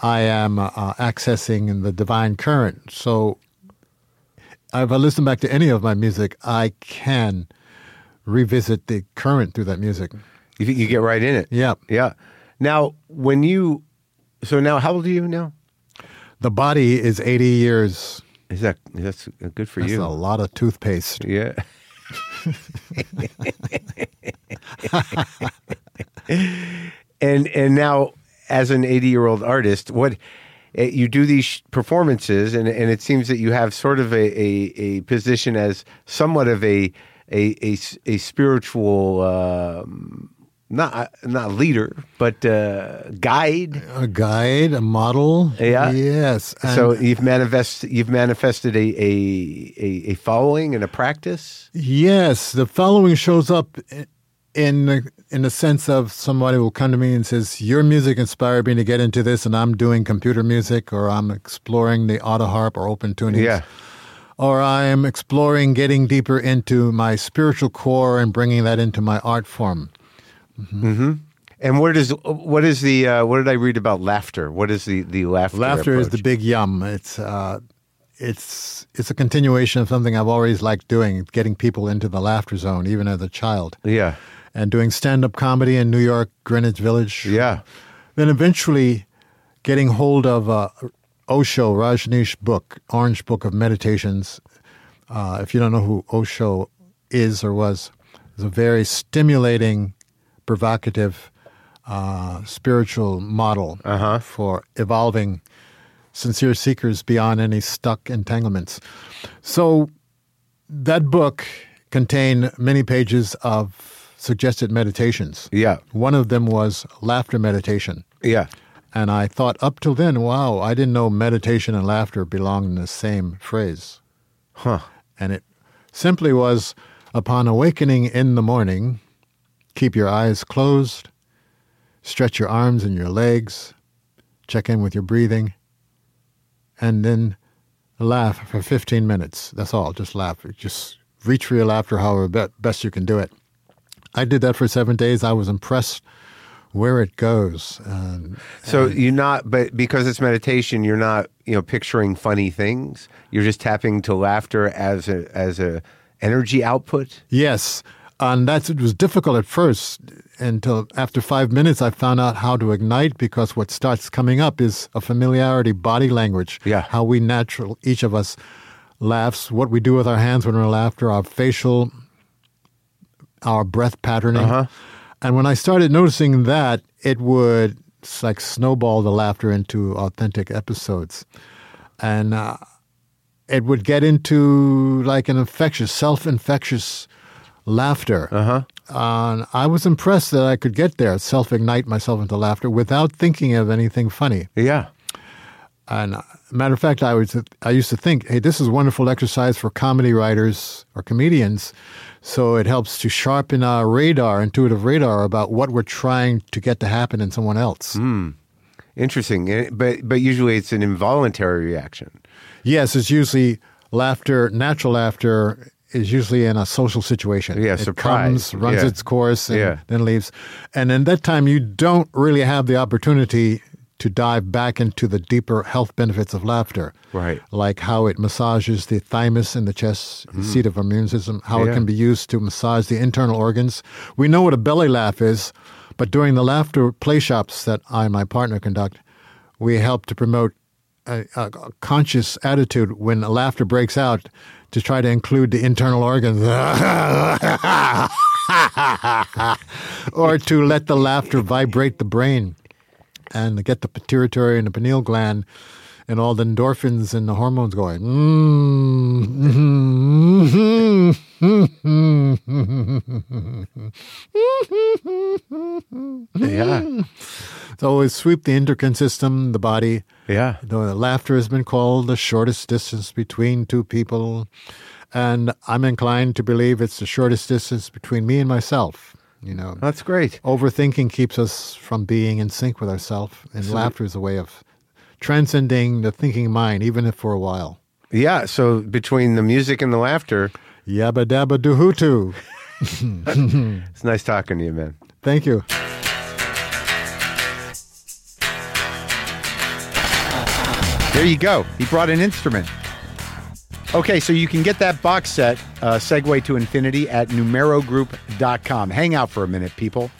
I am accessing the divine current. So if I listen back to any of my music, I can revisit the current through that music. You get right in it. Yeah. Yeah. Now, now how old are you now? The body is 80 years. That's good for you. That's a lot of toothpaste. Yeah. And now, as an 80-year-old artist, what you do these performances, and it seems that you have sort of a position as somewhat of a spiritual. Not leader, but guide. A guide, a model. Yeah. Yes. And so you've manifested a following and a practice. Yes, the following shows up in the sense of somebody will come to me and says, "Your music inspired me to get into this, and I'm doing computer music, or I'm exploring the auto harp or open tunings." Yeah. Or I'm exploring getting deeper into my spiritual core and bringing that into my art form. Mm-hmm. Mm-hmm. And what did I read about laughter? What is the laughter? Laughter approach? Is the big yum. It's a continuation of something I've always liked doing, getting people into the laughter zone, even as a child. Yeah, and doing stand-up comedy in New York, Greenwich Village. Yeah, then eventually getting hold of Osho, Rajneesh's book, Orange Book of Meditations. If you don't know who Osho is or was, it's a very stimulating, provocative spiritual model for evolving sincere seekers beyond any stuck entanglements. So that book contained many pages of suggested meditations. Yeah. One of them was laughter meditation. Yeah. And I thought up till then, wow, I didn't know meditation and laughter belonged in the same phrase. Huh. And it simply was, upon awakening in the morning, keep your eyes closed, stretch your arms and your legs, check in with your breathing, and then laugh for 15 minutes. That's all, just laugh. Just reach for your laughter however best you can do it. I did that for 7 days. I was impressed where it goes. But because it's meditation, you're not, picturing funny things. You're just tapping to laughter as a energy output? Yes. And it was difficult at first, until after 5 minutes I found out how to ignite, because what starts coming up is a familiarity, body language, how we each of us laughs, what we do with our hands when we're laughter, our facial, our breath patterning. And when I started noticing that, it would snowball the laughter into authentic episodes. And it would get into an self-infectious laughter. I was impressed that I could get there, self-ignite myself into laughter without thinking of anything funny. Yeah. And matter of fact, I used to think, hey, this is wonderful exercise for comedy writers or comedians. So it helps to sharpen our intuitive radar about what we're trying to get to happen in someone else. Interesting. But usually it's an involuntary reaction. Yes, it's usually laughter, natural laughter, is usually in a social situation. Yeah, surprise. It comes, runs its course, and then leaves. And in that time, you don't really have the opportunity to dive back into the deeper health benefits of laughter. Right. Like how it massages the thymus in the chest, seat of immune system, how it can be used to massage the internal organs. We know what a belly laugh is, but during the laughter play shops that I and my partner conduct, we help to promote a conscious attitude when laughter breaks out, to try to include the internal organs, or to let the laughter vibrate the brain and get the pituitary and the pineal gland and all the endorphins and the hormones going, Yeah. It's always sweep the endocrine system, the body. Yeah. The laughter has been called the shortest distance between two people. And I'm inclined to believe it's the shortest distance between me and myself. You know, that's great. Overthinking keeps us from being in sync with ourselves, and so laughter is a way of transcending the thinking mind, even if for a while. Yeah. So between the music and the laughter, yabba dabba do hoo. It's nice talking to you, man. Thank you. There you go. He brought an instrument. Okay, so you can get that box set, Segway to Infinity, at numerogroup.com. Hang out for a minute, people.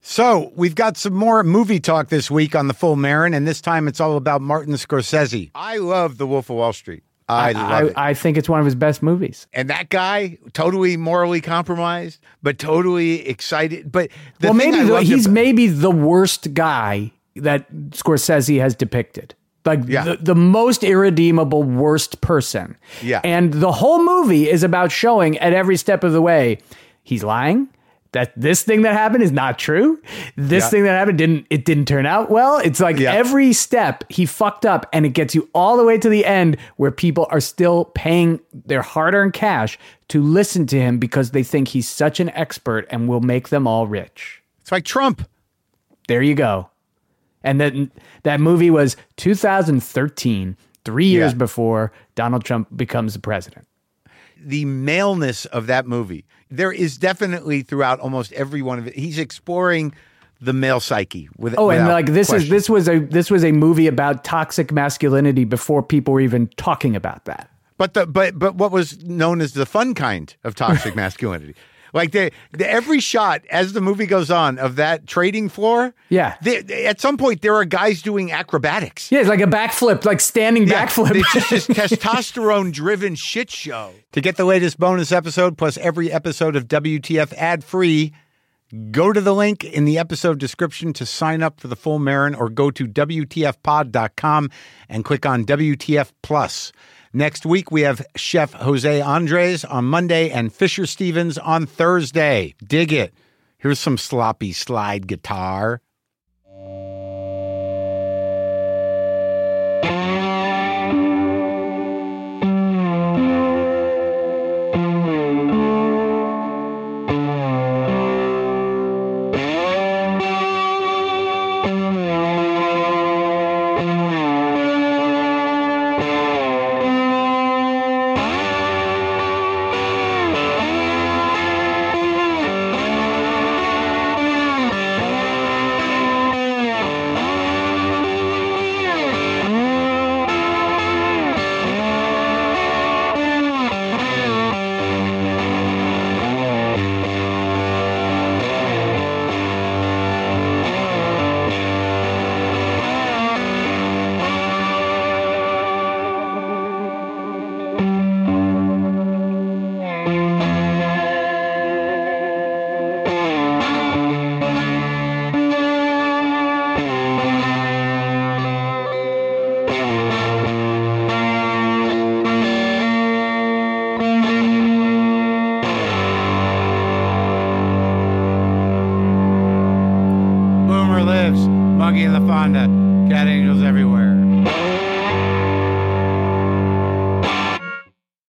So we've got some more movie talk this week on The Full Marin, and this time it's all about Martin Scorsese. I love The Wolf of Wall Street. I love it. I think it's one of his best movies. And that guy, totally morally compromised, but totally excited. But maybe the worst guy that Scorsese has depicted. The most irredeemable, worst person. Yeah. And the whole movie is about showing at every step of the way, he's lying, that this thing that happened is not true. This thing that happened, didn't turn out well. It's like every step he fucked up, and it gets you all the way to the end where people are still paying their hard-earned cash to listen to him because they think he's such an expert and will make them all rich. It's like Trump. There you go. And that movie was 2013, 3 years before Donald Trump becomes the president. The maleness of that movie, there is definitely throughout almost every one of it. He's exploring the male psyche. This was a movie about toxic masculinity before people were even talking about that. But what was known as the fun kind of toxic masculinity. Like every shot as the movie goes on of that trading floor. Yeah. At some point, there are guys doing acrobatics. Yeah, it's like a backflip, like standing backflip. It's just this testosterone-driven shit show. To get the latest bonus episode plus every episode of WTF ad-free, go to the link in the episode description to sign up for The Full Marin, or go to WTFpod.com and click on WTF Plus. Next week, we have Chef Jose Andres on Monday and Fisher Stevens on Thursday. Dig it. Here's some sloppy slide guitar. Lives, Muggy LaFonda, cat angels everywhere.